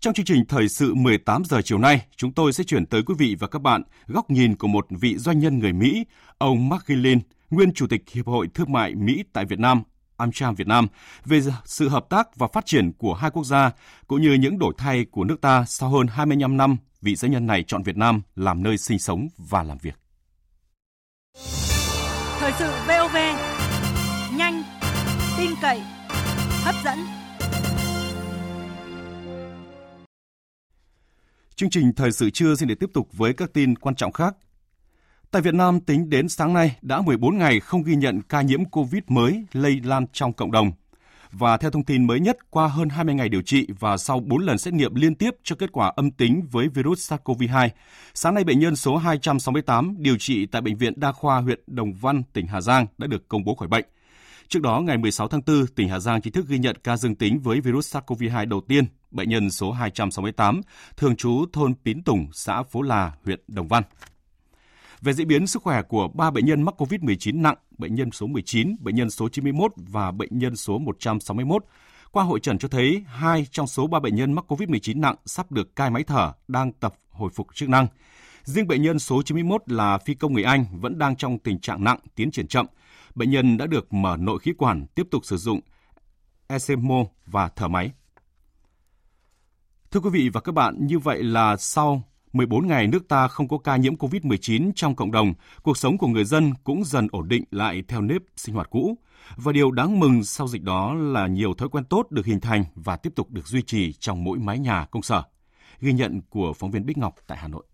Trong chương trình Thời sự mười tám giờ chiều nay, chúng tôi sẽ chuyển tới quý vị và các bạn góc nhìn của một vị doanh nhân người Mỹ, ông Mark Gillin, nguyên Chủ tịch Hiệp hội Thương mại Mỹ tại Việt Nam, Amcham Việt Nam, về sự hợp tác và phát triển của hai quốc gia, cũng như những đổi thay của nước ta sau hơn hai mươi lăm năm vị doanh nhân này chọn Việt Nam làm nơi sinh sống và làm việc. Thời sự vê o vê, nhanh, tin cậy, hấp dẫn. Chương trình Thời sự trưa xin để tiếp tục với các tin quan trọng khác. Tại Việt Nam, tính đến sáng nay đã mười bốn ngày không ghi nhận ca nhiễm COVID mới lây lan trong cộng đồng. Và theo thông tin mới nhất, qua hơn hai mươi ngày điều trị và sau bốn lần xét nghiệm liên tiếp cho kết quả âm tính với virus SARS-xê o vê hai, sáng nay bệnh nhân số hai trăm sáu mươi tám điều trị tại Bệnh viện Đa khoa huyện Đồng Văn, tỉnh Hà Giang đã được công bố khỏi bệnh. Trước đó, ngày mười sáu tháng tư, tỉnh Hà Giang chính thức ghi nhận ca dương tính với virus SARS-xê o vê hai đầu tiên, bệnh nhân số hai trăm sáu mươi tám, thường trú thôn Pín Tùng, xã Phố Là, huyện Đồng Văn. Về diễn biến sức khỏe của ba bệnh nhân mắc covid mười chín nặng, bệnh nhân số mười chín, bệnh nhân số chín mươi mốt và bệnh nhân số một trăm sáu mươi mốt, qua hội chẩn cho thấy hai trong số ba bệnh nhân mắc covid mười chín nặng sắp được cai máy thở, đang tập hồi phục chức năng. Riêng bệnh nhân số chín mươi mốt là phi công người Anh vẫn đang trong tình trạng nặng, tiến triển chậm. Bệnh nhân đã được mở nội khí quản, tiếp tục sử dụng ECMO và thở máy. Thưa quý vị và các bạn, như vậy là sau mười bốn ngày nước ta không có ca nhiễm covid mười chín trong cộng đồng, cuộc sống của người dân cũng dần ổn định lại theo nếp sinh hoạt cũ. Và điều đáng mừng sau dịch đó là nhiều thói quen tốt được hình thành và tiếp tục được duy trì trong mỗi mái nhà công sở. Ghi nhận của phóng viên Bích Ngọc tại Hà Nội.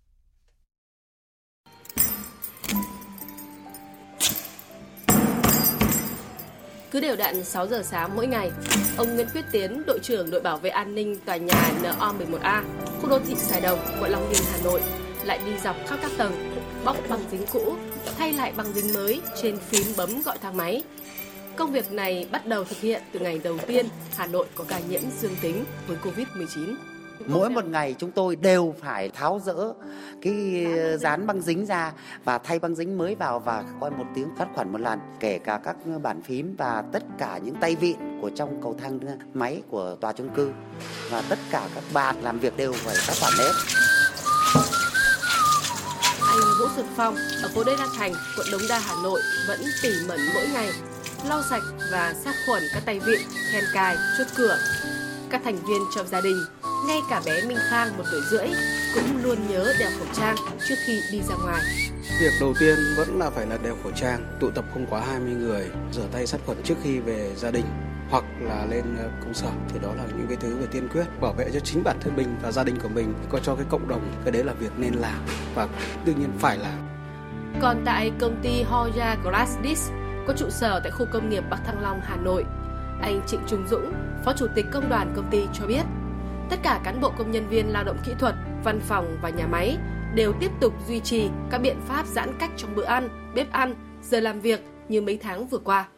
Cứ đều đặn sáu giờ sáng mỗi ngày, ông Nguyễn Quyết Tiến, đội trưởng đội bảo vệ an ninh tòa nhà en o mười một a, khu đô thị Sài Đồng, quận Long Biên, Hà Nội, lại đi dọc khắp các tầng, bóc băng dính cũ, thay lại băng dính mới trên phím bấm gọi thang máy. Công việc này bắt đầu thực hiện từ ngày đầu tiên Hà Nội có ca nhiễm dương tính với covid mười chín. Mỗi một ngày chúng tôi đều phải tháo dỡ cái dán băng dính ra và thay băng dính mới vào và coi một tiếng sát khuẩn một lần, kể cả các bàn phím và tất cả những tay vịn của trong cầu thang máy của tòa chung cư, và tất cả các bàn làm việc đều phải sát khuẩn hết. Anh Vũ Xuân Phong ở phố Đê La Thành, quận Đống Đa, Hà Nội vẫn tỉ mẩn mỗi ngày lau sạch và sát khuẩn các tay vịn, then cài, chốt cửa. Các thành viên trong gia đình, ngay cả bé Minh Khang một tuổi rưỡi cũng luôn nhớ đeo khẩu trang trước khi đi ra ngoài. Việc đầu tiên vẫn là phải là đeo khẩu trang, tụ tập không quá hai mươi người, rửa tay sát khuẩn trước khi về gia đình hoặc là lên công sở. Thì đó là những cái thứ về tiên quyết bảo vệ cho chính bản thân mình và gia đình của mình, còn cho cái cộng đồng, cái đấy là việc nên làm và đương nhiên phải làm. Còn tại công ty Hoya Glasdis có trụ sở tại khu công nghiệp Bắc Thăng Long, Hà Nội, anh Trịnh Trung Dũng, Phó Chủ tịch Công đoàn công ty cho biết, tất cả cán bộ công nhân viên lao động kỹ thuật, văn phòng và nhà máy đều tiếp tục duy trì các biện pháp giãn cách trong bữa ăn, bếp ăn, giờ làm việc như mấy tháng vừa qua.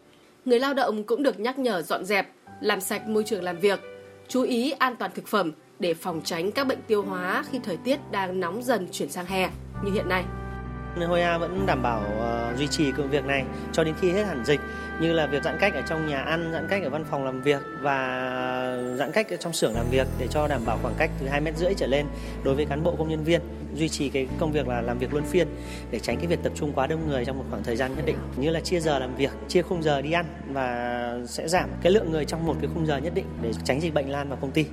Người lao động cũng được nhắc nhở dọn dẹp, làm sạch môi trường làm việc, chú ý an toàn thực phẩm để phòng tránh các bệnh tiêu hóa khi thời tiết đang nóng dần chuyển sang hè như hiện nay. Hoya vẫn đảm bảo uh, duy trì công việc này cho đến khi hết hẳn dịch, như là việc giãn cách ở trong nhà ăn, giãn cách ở văn phòng làm việc và giãn cách ở trong xưởng làm việc để cho đảm bảo khoảng cách từ hai mét rưỡi trở lên đối với cán bộ công nhân viên, duy trì cái công việc là làm việc luân phiên để tránh cái việc tập trung quá đông người trong một khoảng thời gian nhất định, như là chia giờ làm việc, chia khung giờ đi ăn và sẽ giảm cái lượng người trong một cái khung giờ nhất định để tránh dịch bệnh lan vào công ty.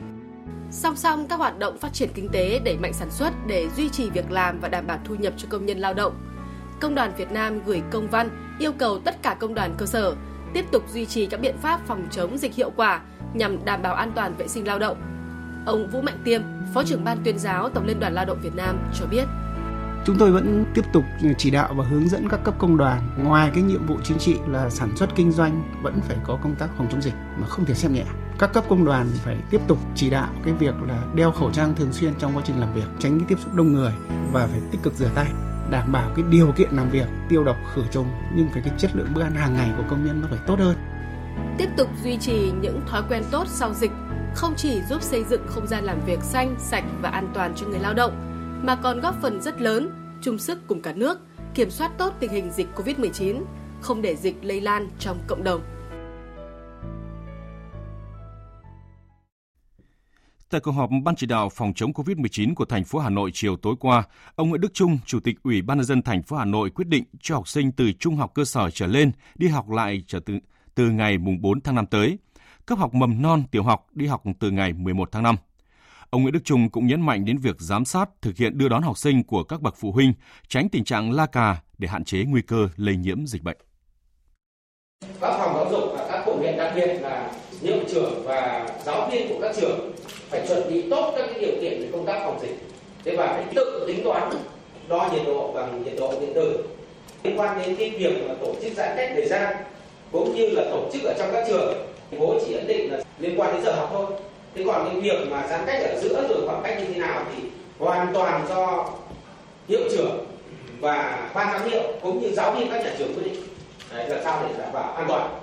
Song song các hoạt động phát triển kinh tế, đẩy mạnh sản xuất để duy trì việc làm và đảm bảo thu nhập cho công nhân lao động, Công đoàn Việt Nam gửi công văn yêu cầu tất cả công đoàn cơ sở tiếp tục duy trì các biện pháp phòng chống dịch hiệu quả nhằm đảm bảo an toàn vệ sinh lao động. Ông Vũ Mạnh Tiêm, Phó trưởng Ban Tuyên giáo Tổng Liên đoàn Lao động Việt Nam cho biết. Chúng tôi vẫn tiếp tục chỉ đạo và hướng dẫn các cấp công đoàn, ngoài cái nhiệm vụ chính trị là sản xuất kinh doanh vẫn phải có công tác phòng chống dịch mà không thể xem nhẹ. Các cấp công đoàn phải tiếp tục chỉ đạo cái việc là đeo khẩu trang thường xuyên trong quá trình làm việc, tránh cái tiếp xúc đông người và phải tích cực rửa tay, đảm bảo cái điều kiện làm việc, tiêu độc khử trùng, nhưng phải cái chất lượng bữa ăn hàng ngày của công nhân nó phải tốt hơn. Tiếp tục duy trì những thói quen tốt sau dịch không chỉ giúp xây dựng không gian làm việc xanh, sạch và an toàn cho người lao động, mà còn góp phần rất lớn, chung sức cùng cả nước, kiểm soát tốt tình hình dịch covid mười chín, không để dịch lây lan trong cộng đồng. Tại cuộc họp Ban chỉ đạo phòng chống covid mười chín của thành phố Hà Nội chiều tối qua, ông Nguyễn Đức Trung, Chủ tịch Ủy ban nhân dân thành phố Hà Nội quyết định cho học sinh từ trung học cơ sở trở lên đi học lại trở từ, từ ngày mùng bốn tháng năm tới. Cấp học mầm non, tiểu học đi học từ ngày mười một tháng năm. Ông Nguyễn Đức Trung cũng nhấn mạnh đến việc giám sát, thực hiện đưa đón học sinh của các bậc phụ huynh, tránh tình trạng la cà để hạn chế nguy cơ lây nhiễm dịch bệnh. Các phòng giáo dục và các bộ ngành, đặc biệt là hiệu trưởng và giáo viên của các trường phải chuẩn bị tốt các cái điều kiện về công tác phòng dịch. Thế và phải tự tính toán, đo nhiệt độ bằng nhiệt độ điện tử. Liên quan đến cái việc tổ chức giãn cách thời gian cũng như là tổ chức ở trong các trường, bố chỉ ấn định là liên quan đến giờ học thôi. Thế còn cái việc mà giãn cách ở giữa rồi khoảng cách như thế nào thì hoàn toàn do hiệu trưởng và ban giám hiệu cũng như giáo viên các nhà trường quyết định. Đấy là sao để đảm bảo an toàn.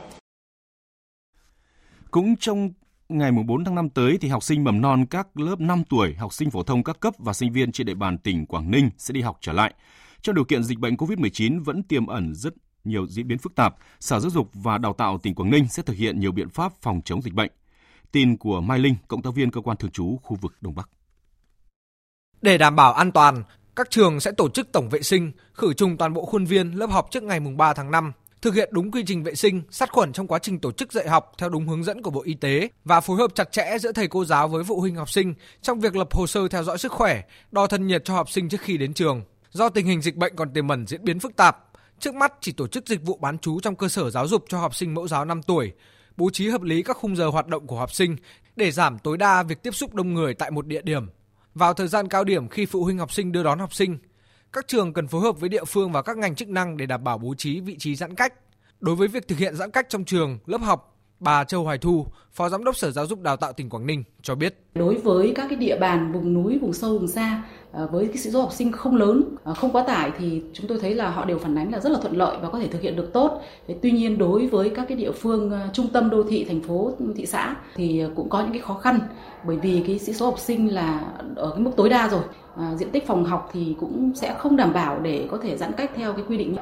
Cũng trong ngày mùng bốn tháng năm tới thì học sinh mầm non các lớp năm tuổi, học sinh phổ thông các cấp và sinh viên trên địa bàn tỉnh Quảng Ninh sẽ đi học trở lại. Trong điều kiện dịch bệnh covid mười chín vẫn tiềm ẩn rất nhiều diễn biến phức tạp, Sở Giáo dục và Đào tạo tỉnh Quảng Ninh sẽ thực hiện nhiều biện pháp phòng chống dịch bệnh. Tin của Mai Linh, cộng tác viên cơ quan thường trú khu vực Đông Bắc. Để đảm bảo an toàn, các trường sẽ tổ chức tổng vệ sinh, khử trùng toàn bộ khuôn viên lớp học trước ngày mùng ba tháng năm, thực hiện đúng quy trình vệ sinh, sát khuẩn trong quá trình tổ chức dạy học theo đúng hướng dẫn của Bộ Y tế và phối hợp chặt chẽ giữa thầy cô giáo với phụ huynh học sinh trong việc lập hồ sơ theo dõi sức khỏe, đo thân nhiệt cho học sinh trước khi đến trường. Do tình hình dịch bệnh còn tiềm ẩn diễn biến phức tạp, trước mắt chỉ tổ chức dịch vụ bán trú trong cơ sở giáo dục cho học sinh mẫu giáo năm tuổi. Bố trí hợp lý các khung giờ hoạt động của học sinh để giảm tối đa việc tiếp xúc đông người tại một địa điểm. Vào thời gian cao điểm khi phụ huynh học sinh đưa đón học sinh, các trường cần phối hợp với địa phương và các ngành chức năng để đảm bảo bố trí vị trí giãn cách. Đối với việc thực hiện giãn cách trong trường, lớp học, bà Châu Hoài Thu, Phó Giám đốc Sở Giáo dục Đào tạo tỉnh Quảng Ninh cho biết. Đối với các cái địa bàn vùng núi, vùng sâu, vùng xa, với cái số học sinh không lớn, không quá tải thì chúng tôi thấy là họ đều phản ánh là rất là thuận lợi và có thể thực hiện được tốt. Tuy nhiên đối với các cái địa phương trung tâm đô thị, thành phố, thị xã thì cũng có những cái khó khăn bởi vì cái sĩ số học sinh là ở cái mức tối đa rồi. À, diện tích phòng học thì cũng sẽ không đảm bảo để có thể giãn cách theo cái quy định.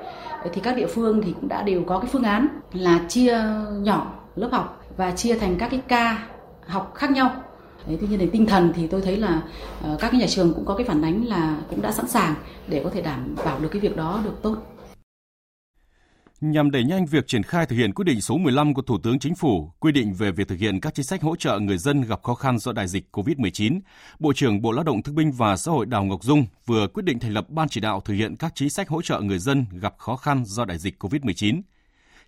Thì các địa phương thì cũng đã đều có cái phương án là chia nhỏ lớp học và chia thành các cái ca học khác nhau Thế nhưng đến tinh thần thì tôi thấy là các cái nhà trường cũng có cái phản ánh là cũng đã sẵn sàng để có thể đảm bảo được cái việc đó được tốt. Nhằm đẩy nhanh việc triển khai thực hiện quyết định số mười lăm của Thủ tướng Chính phủ quy định về việc thực hiện các chính sách hỗ trợ người dân gặp khó khăn do đại dịch cô vít mười chín, Bộ trưởng Bộ Lao động Thương binh và Xã hội Đào Ngọc Dung vừa quyết định thành lập Ban chỉ đạo thực hiện các chính sách hỗ trợ người dân gặp khó khăn do đại dịch cô vít mười chín.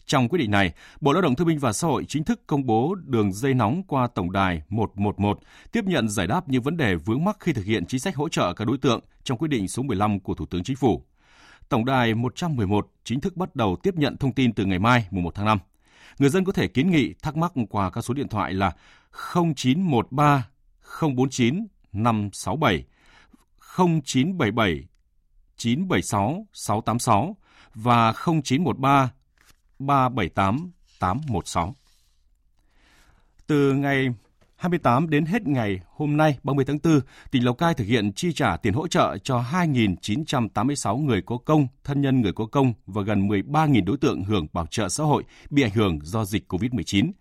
Trong quyết định này, Bộ Lao động Thương binh và Xã hội chính thức công bố đường dây nóng qua tổng đài một một một tiếp nhận giải đáp những vấn đề vướng mắc khi thực hiện chính sách hỗ trợ các đối tượng trong quyết định số mười lăm của Thủ tướng Chính phủ. Tổng đài một một một chính thức bắt đầu tiếp nhận thông tin từ ngày mai, mùng một tháng năm. Người dân có thể kiến nghị thắc mắc qua các số điện thoại là không chín một ba không bốn chín năm sáu bảy, không chín bảy bảy chín bảy sáu sáu tám sáu và không chín một ba ba bảy tám tám một sáu. Từ ngày hai mươi tám đến hết ngày hôm nay ba mươi tháng tư, tỉnh Lào Cai thực hiện chi trả tiền hỗ trợ cho hai nghìn chín trăm tám mươi sáu người có công, thân nhân người có công và gần mười ba nghìn đối tượng hưởng bảo trợ xã hội bị ảnh hưởng do dịch cô vít mười chín.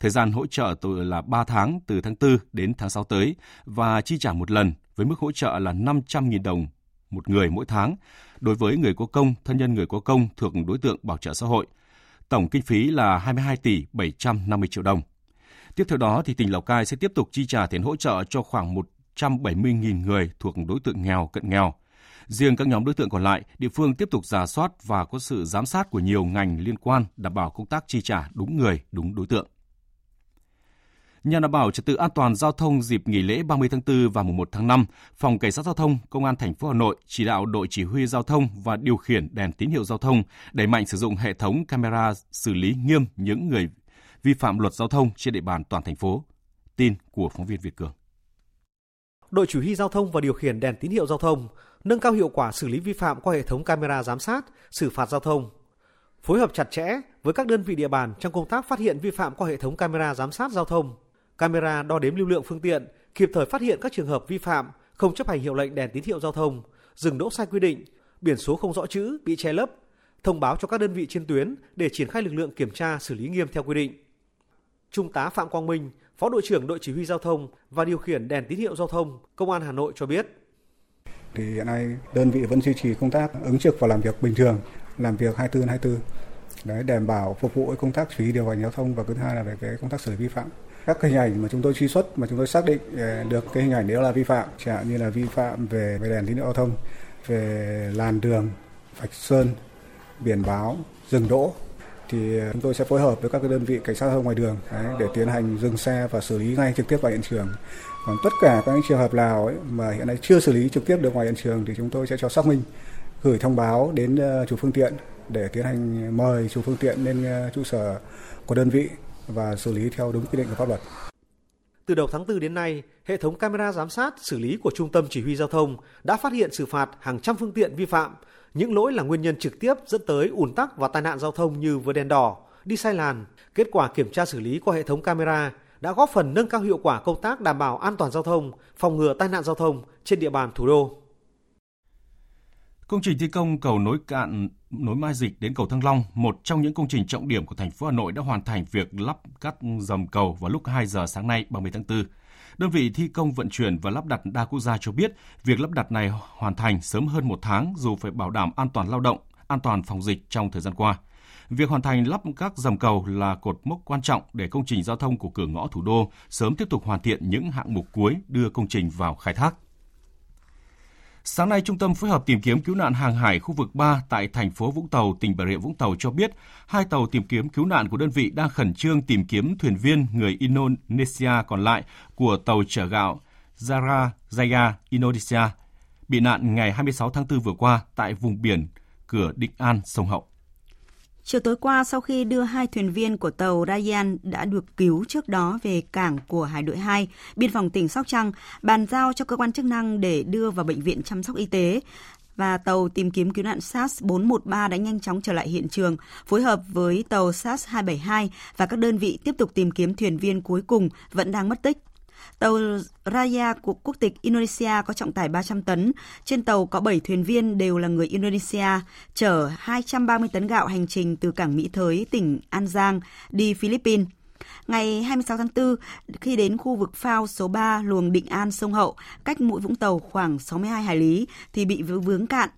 Thời gian hỗ trợ từ là ba tháng từ tháng tư đến tháng sáu tới và chi trả một lần với mức hỗ trợ là năm trăm nghìn đồng một người mỗi tháng đối với người có công, thân nhân người có công thuộc đối tượng bảo trợ xã hội. Tổng kinh phí là hai mươi hai tỷ bảy trăm năm mươi triệu đồng. Tiếp theo đó, thì tỉnh Lào Cai sẽ tiếp tục chi trả tiền hỗ trợ cho khoảng một trăm bảy mươi nghìn người thuộc đối tượng nghèo, cận nghèo. Riêng các nhóm đối tượng còn lại, địa phương tiếp tục rà soát và có sự giám sát của nhiều ngành liên quan đảm bảo công tác chi trả đúng người, đúng đối tượng. Nhằm đảm bảo trật tự an toàn giao thông dịp nghỉ lễ ba mươi tháng tư và mùng một tháng năm, Phòng Cảnh sát Giao thông, Công an thành phố Hà Nội chỉ đạo đội chỉ huy giao thông và điều khiển đèn tín hiệu giao thông đẩy mạnh sử dụng hệ thống camera xử lý nghiêm những người vi phạm luật giao thông trên địa bàn toàn thành phố. Tin của phóng viên Việt Cường. Đội chỉ huy giao thông và điều khiển đèn tín hiệu giao thông nâng cao hiệu quả xử lý vi phạm qua hệ thống camera giám sát, xử phạt giao thông. Phối hợp chặt chẽ với các đơn vị địa bàn trong công tác phát hiện vi phạm qua hệ thống camera giám sát giao thông, camera đo đếm lưu lượng phương tiện, kịp thời phát hiện các trường hợp vi phạm, không chấp hành hiệu lệnh đèn tín hiệu giao thông, dừng đỗ sai quy định, biển số không rõ chữ bị che lấp, thông báo cho các đơn vị trên tuyến để triển khai lực lượng kiểm tra xử lý nghiêm theo quy định. Trung tá Phạm Quang Minh, Phó đội trưởng đội chỉ huy giao thông và điều khiển đèn tín hiệu giao thông, Công an Hà Nội cho biết. Thì hiện nay đơn vị vẫn duy trì công tác ứng trực và làm việc bình thường, làm việc hai mươi bốn trên hai mươi bốn. Đấy, đảm bảo phục vụ công tác xử lý điều hành giao thông và thứ hai là về cái công tác xử lý vi phạm. Các hình ảnh mà chúng tôi truy xuất mà chúng tôi xác định được cái hình ảnh nếu là vi phạm, chẳng hạn như là vi phạm về, về đèn tín hiệu giao thông, về làn đường, vạch sơn, biển báo, dừng đỗ, thì chúng tôi sẽ phối hợp với các đơn vị cảnh sát giao thông ngoài đường đấy, để tiến hành dừng xe và xử lý ngay trực tiếp tại hiện trường. Còn tất cả các trường hợp nào ấy mà hiện nay chưa xử lý trực tiếp được ngoài hiện trường thì chúng tôi sẽ cho xác minh, gửi thông báo đến chủ phương tiện để tiến hành mời chủ phương tiện lên trụ sở của đơn vị và xử lý theo đúng quy định của pháp luật. Từ đầu tháng tư đến nay, hệ thống camera giám sát xử lý của Trung tâm Chỉ huy Giao thông đã phát hiện xử phạt hàng trăm phương tiện vi phạm. Những lỗi là nguyên nhân trực tiếp dẫn tới ùn tắc và tai nạn giao thông như vượt đèn đỏ, đi sai làn. Kết quả kiểm tra xử lý qua hệ thống camera đã góp phần nâng cao hiệu quả công tác đảm bảo an toàn giao thông, phòng ngừa tai nạn giao thông trên địa bàn thủ đô. Công trình thi công cầu nối cạn nối Mai Dịch đến cầu Thăng Long, một trong những công trình trọng điểm của thành phố Hà Nội đã hoàn thành việc lắp các dầm cầu vào lúc hai giờ sáng nay ba mươi tháng tư. Đơn vị thi công vận chuyển và lắp đặt đa quốc gia cho biết việc lắp đặt này hoàn thành sớm hơn một tháng dù phải bảo đảm an toàn lao động, an toàn phòng dịch trong thời gian qua. Việc hoàn thành lắp các dầm cầu là cột mốc quan trọng để công trình giao thông của cửa ngõ thủ đô sớm tiếp tục hoàn thiện những hạng mục cuối đưa công trình vào khai thác. Sáng nay, Trung tâm phối hợp tìm kiếm cứu nạn hàng hải khu vực ba tại thành phố Vũng Tàu, tỉnh Bà Rịa Vũng Tàu cho biết hai tàu tìm kiếm cứu nạn của đơn vị đang khẩn trương tìm kiếm thuyền viên người Indonesia còn lại của tàu chở gạo Zara Jaya Indonesia bị nạn ngày hai mươi sáu tháng tư vừa qua tại vùng biển cửa Định An, sông Hậu. Chiều tối qua, sau khi đưa hai thuyền viên của tàu Ryan đã được cứu trước đó về cảng của Hải đội hai, Biên phòng tỉnh Sóc Trăng, bàn giao cho cơ quan chức năng để đưa vào bệnh viện chăm sóc y tế. Và tàu tìm kiếm cứu nạn ét a ét bốn một ba đã nhanh chóng trở lại hiện trường, phối hợp với tàu ét a ét hai bảy hai và các đơn vị tiếp tục tìm kiếm thuyền viên cuối cùng vẫn đang mất tích. Tàu Raya của quốc tịch Indonesia có trọng tải ba trăm tấn. Trên tàu có bảy thuyền viên đều là người Indonesia, chở hai trăm ba mươi tấn gạo hành trình từ cảng Mỹ Thới, tỉnh An Giang, đi Philippines. Ngày hai mươi sáu tháng tư, khi đến khu vực phao số ba luồng Định An sông Hậu, cách mũi Vũng Tàu khoảng sáu mươi hai hải lý thì bị vướng cạn.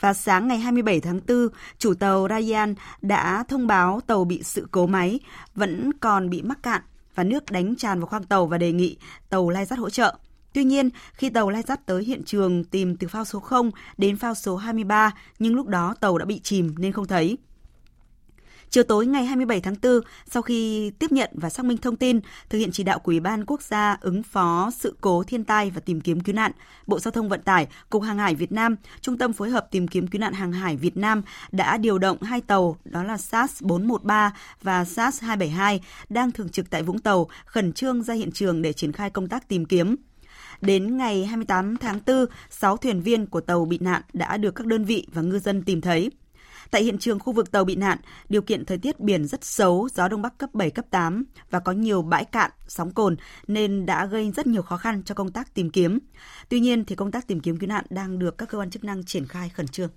Và sáng ngày hai mươi bảy tháng tư, chủ tàu Ryan đã thông báo tàu bị sự cố máy, vẫn còn bị mắc cạn và nước đánh tràn vào khoang tàu và đề nghị tàu lai dắt hỗ trợ. Tuy nhiên, khi tàu lai dắt tới hiện trường tìm từ phao số không đến phao số hai mươi ba, nhưng lúc đó tàu đã bị chìm nên không thấy. Chiều tối ngày hai mươi bảy tháng tư, sau khi tiếp nhận và xác minh thông tin, thực hiện chỉ đạo của Ủy ban Quốc gia ứng phó sự cố thiên tai và tìm kiếm cứu nạn, Bộ Giao thông Vận tải, Cục Hàng hải Việt Nam, Trung tâm phối hợp tìm kiếm cứu nạn hàng hải Việt Nam đã điều động hai tàu, đó là S A S bốn một ba và S A S hai bảy hai, đang thường trực tại Vũng Tàu, khẩn trương ra hiện trường để triển khai công tác tìm kiếm. Đến ngày hai mươi tám tháng tư, sáu thuyền viên của tàu bị nạn đã được các đơn vị và ngư dân tìm thấy. Tại hiện trường khu vực tàu bị nạn, điều kiện thời tiết biển rất xấu, gió đông bắc cấp bảy, cấp tám và có nhiều bãi cạn, sóng cồn nên đã gây rất nhiều khó khăn cho công tác tìm kiếm. Tuy nhiên, thì công tác tìm kiếm cứu nạn đang được các cơ quan chức năng triển khai khẩn trương.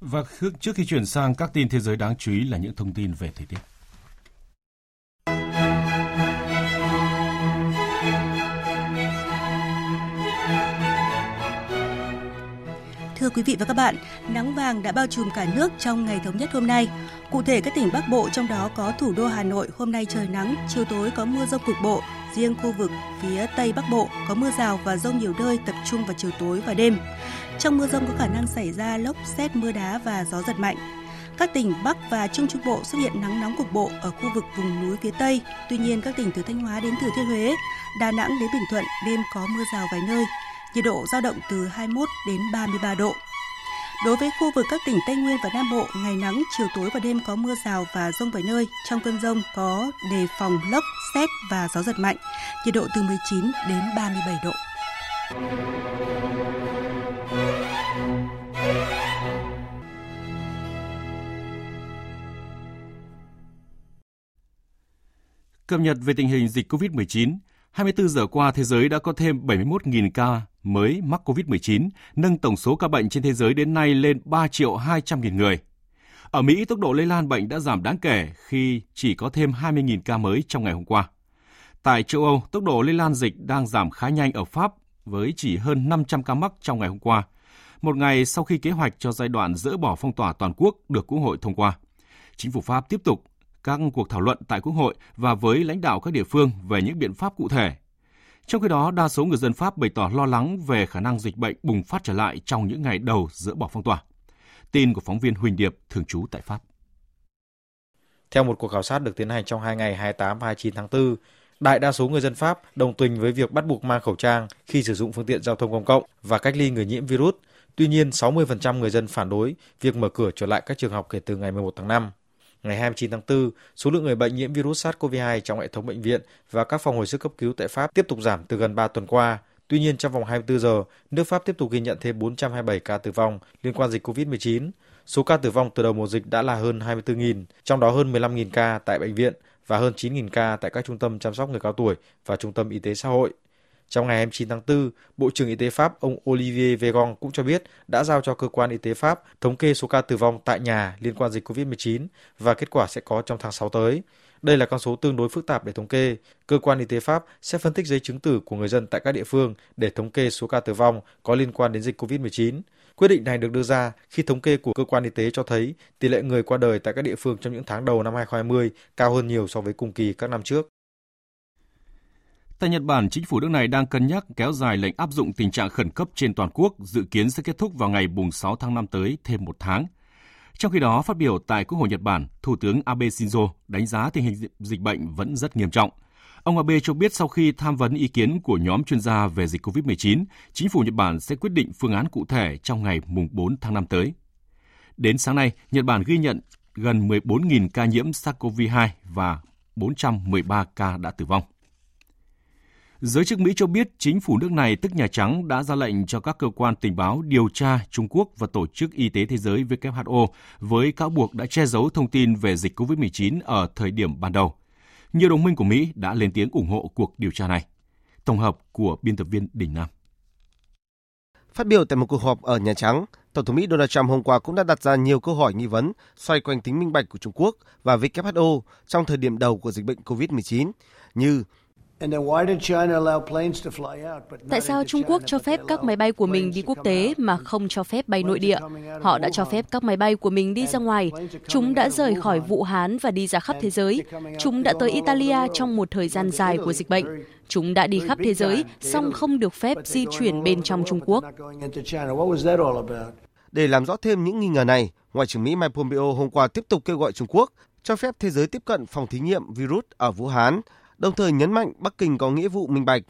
Và trước khi chuyển sang các tin thế giới đáng chú ý là những thông tin về thời tiết. Thưa quý vị và các bạn, nắng vàng đã bao trùm cả nước trong ngày thống nhất hôm nay. Cụ thể, các tỉnh Bắc Bộ trong đó có thủ đô Hà Nội hôm nay trời nắng, chiều tối có mưa rông cục bộ. Riêng khu vực phía Tây Bắc Bộ có mưa rào và rông nhiều nơi tập trung vào chiều tối và đêm. Trong mưa rông có khả năng xảy ra lốc, sét, mưa đá và gió giật mạnh. Các tỉnh Bắc và Trung Trung Bộ xuất hiện nắng nóng cục bộ ở khu vực vùng núi phía Tây. Tuy nhiên, các tỉnh từ Thanh Hóa đến Thừa Thiên Huế, Đà Nẵng đến Bình Thuận đêm có mưa rào vài nơi. Nhiệt độ dao động từ hai mươi mốt đến ba mươi ba độ. Đối với khu vực các tỉnh Tây Nguyên và Nam Bộ, ngày nắng, chiều tối và đêm có mưa rào và dông vài nơi. Trong cơn dông có đề phòng lốc, sét và gió giật mạnh. Nhiệt độ từ mười chín đến ba mươi bảy độ. Cập nhật về tình hình dịch covid mười chín. hai mươi bốn giờ qua, thế giới đã có thêm bảy mươi mốt nghìn ca mới mắc covid mười chín, nâng tổng số ca bệnh trên thế giới đến nay lên ba triệu hai trăm nghìn người. Ở Mỹ, tốc độ lây lan bệnh đã giảm đáng kể khi chỉ có thêm hai mươi nghìn ca mới trong ngày hôm qua. Tại châu Âu, tốc độ lây lan dịch đang giảm khá nhanh ở Pháp với chỉ hơn năm trăm ca mắc trong ngày hôm qua, một ngày sau khi kế hoạch cho giai đoạn dỡ bỏ phong tỏa toàn quốc được Quốc hội thông qua. Chính phủ Pháp tiếp tục các cuộc thảo luận tại Quốc hội và với lãnh đạo các địa phương về những biện pháp cụ thể. Trong khi đó, đa số người dân Pháp bày tỏ lo lắng về khả năng dịch bệnh bùng phát trở lại trong những ngày đầu dỡ bỏ phong tỏa. Tin của phóng viên Huỳnh Điệp, thường trú tại Pháp. Theo một cuộc khảo sát được tiến hành trong hai ngày hai mươi tám và hai mươi chín tháng tư, đại đa số người dân Pháp đồng tình với việc bắt buộc mang khẩu trang khi sử dụng phương tiện giao thông công cộng và cách ly người nhiễm virus. Tuy nhiên, sáu mươi phần trăm người dân phản đối việc mở cửa trở lại các trường học kể từ ngày mười một tháng năm. Ngày hai mươi chín tháng tư, số lượng người bệnh nhiễm virus SARS-xê o vê hai trong hệ thống bệnh viện và các phòng hồi sức cấp cứu tại Pháp tiếp tục giảm từ gần ba tuần qua. Tuy nhiên, trong vòng hai mươi bốn giờ, nước Pháp tiếp tục ghi nhận thêm bốn trăm hai mươi bảy ca tử vong liên quan dịch covid mười chín. Số ca tử vong từ đầu mùa dịch đã là hơn hai mươi tư nghìn, trong đó hơn mười lăm nghìn ca tại bệnh viện và hơn chín nghìn ca tại các trung tâm chăm sóc người cao tuổi và trung tâm y tế xã hội. Trong ngày hai mươi chín tháng tư, Bộ trưởng Y tế Pháp ông Olivier Véran cũng cho biết đã giao cho cơ quan y tế Pháp thống kê số ca tử vong tại nhà liên quan dịch covid mười chín và kết quả sẽ có trong tháng sáu tới. Đây là con số tương đối phức tạp để thống kê. Cơ quan y tế Pháp sẽ phân tích giấy chứng tử của người dân tại các địa phương để thống kê số ca tử vong có liên quan đến dịch covid mười chín. Quyết định này được đưa ra khi thống kê của cơ quan y tế cho thấy tỷ lệ người qua đời tại các địa phương trong những tháng đầu năm hai không hai không cao hơn nhiều so với cùng kỳ các năm trước. Tại Nhật Bản, chính phủ nước này đang cân nhắc kéo dài lệnh áp dụng tình trạng khẩn cấp trên toàn quốc, dự kiến sẽ kết thúc vào ngày sáu tháng năm tới thêm một tháng. Trong khi đó, phát biểu tại Quốc hội Nhật Bản, Thủ tướng Abe Shinzo đánh giá tình hình dịch bệnh vẫn rất nghiêm trọng. Ông Abe cho biết sau khi tham vấn ý kiến của nhóm chuyên gia về dịch covid mười chín, chính phủ Nhật Bản sẽ quyết định phương án cụ thể trong ngày bốn tháng năm tới. Đến sáng nay, Nhật Bản ghi nhận gần mười bốn nghìn ca nhiễm SARS-xê o vê hai và bốn trăm mười ba ca đã tử vong. Giới chức Mỹ cho biết chính phủ nước này, tức Nhà Trắng, đã ra lệnh cho các cơ quan tình báo điều tra Trung Quốc và Tổ chức Y tế Thế giới W H O với cáo buộc đã che giấu thông tin về dịch covid mười chín ở thời điểm ban đầu. Nhiều đồng minh của Mỹ đã lên tiếng ủng hộ cuộc điều tra này. Tổng hợp của biên tập viên Đình Nam. Phát biểu tại một cuộc họp ở Nhà Trắng, Tổng thống Mỹ Donald Trump hôm qua cũng đã đặt ra nhiều câu hỏi nghi vấn xoay quanh tính minh bạch của Trung Quốc và vê kép hát o trong thời điểm đầu của dịch bệnh covid mười chín, như tại sao Trung Quốc cho phép các máy bay của mình đi quốc tế mà không cho phép bay nội địa? Họ đã cho phép các máy bay của mình đi ra ngoài. Chúng đã rời khỏi Vũ Hán và đi ra khắp thế giới. Chúng đã tới Italia trong một thời gian dài của dịch bệnh. Chúng đã đi khắp thế giới, song không được phép di chuyển bên trong Trung Quốc. Để làm rõ thêm những nghi ngờ này, Ngoại trưởng Mỹ Mike Pompeo hôm qua tiếp tục kêu gọi Trung Quốc cho phép thế giới tiếp cận phòng thí nghiệm virus ở Vũ Hán, đồng thời nhấn mạnh Bắc Kinh có nghĩa vụ minh bạch.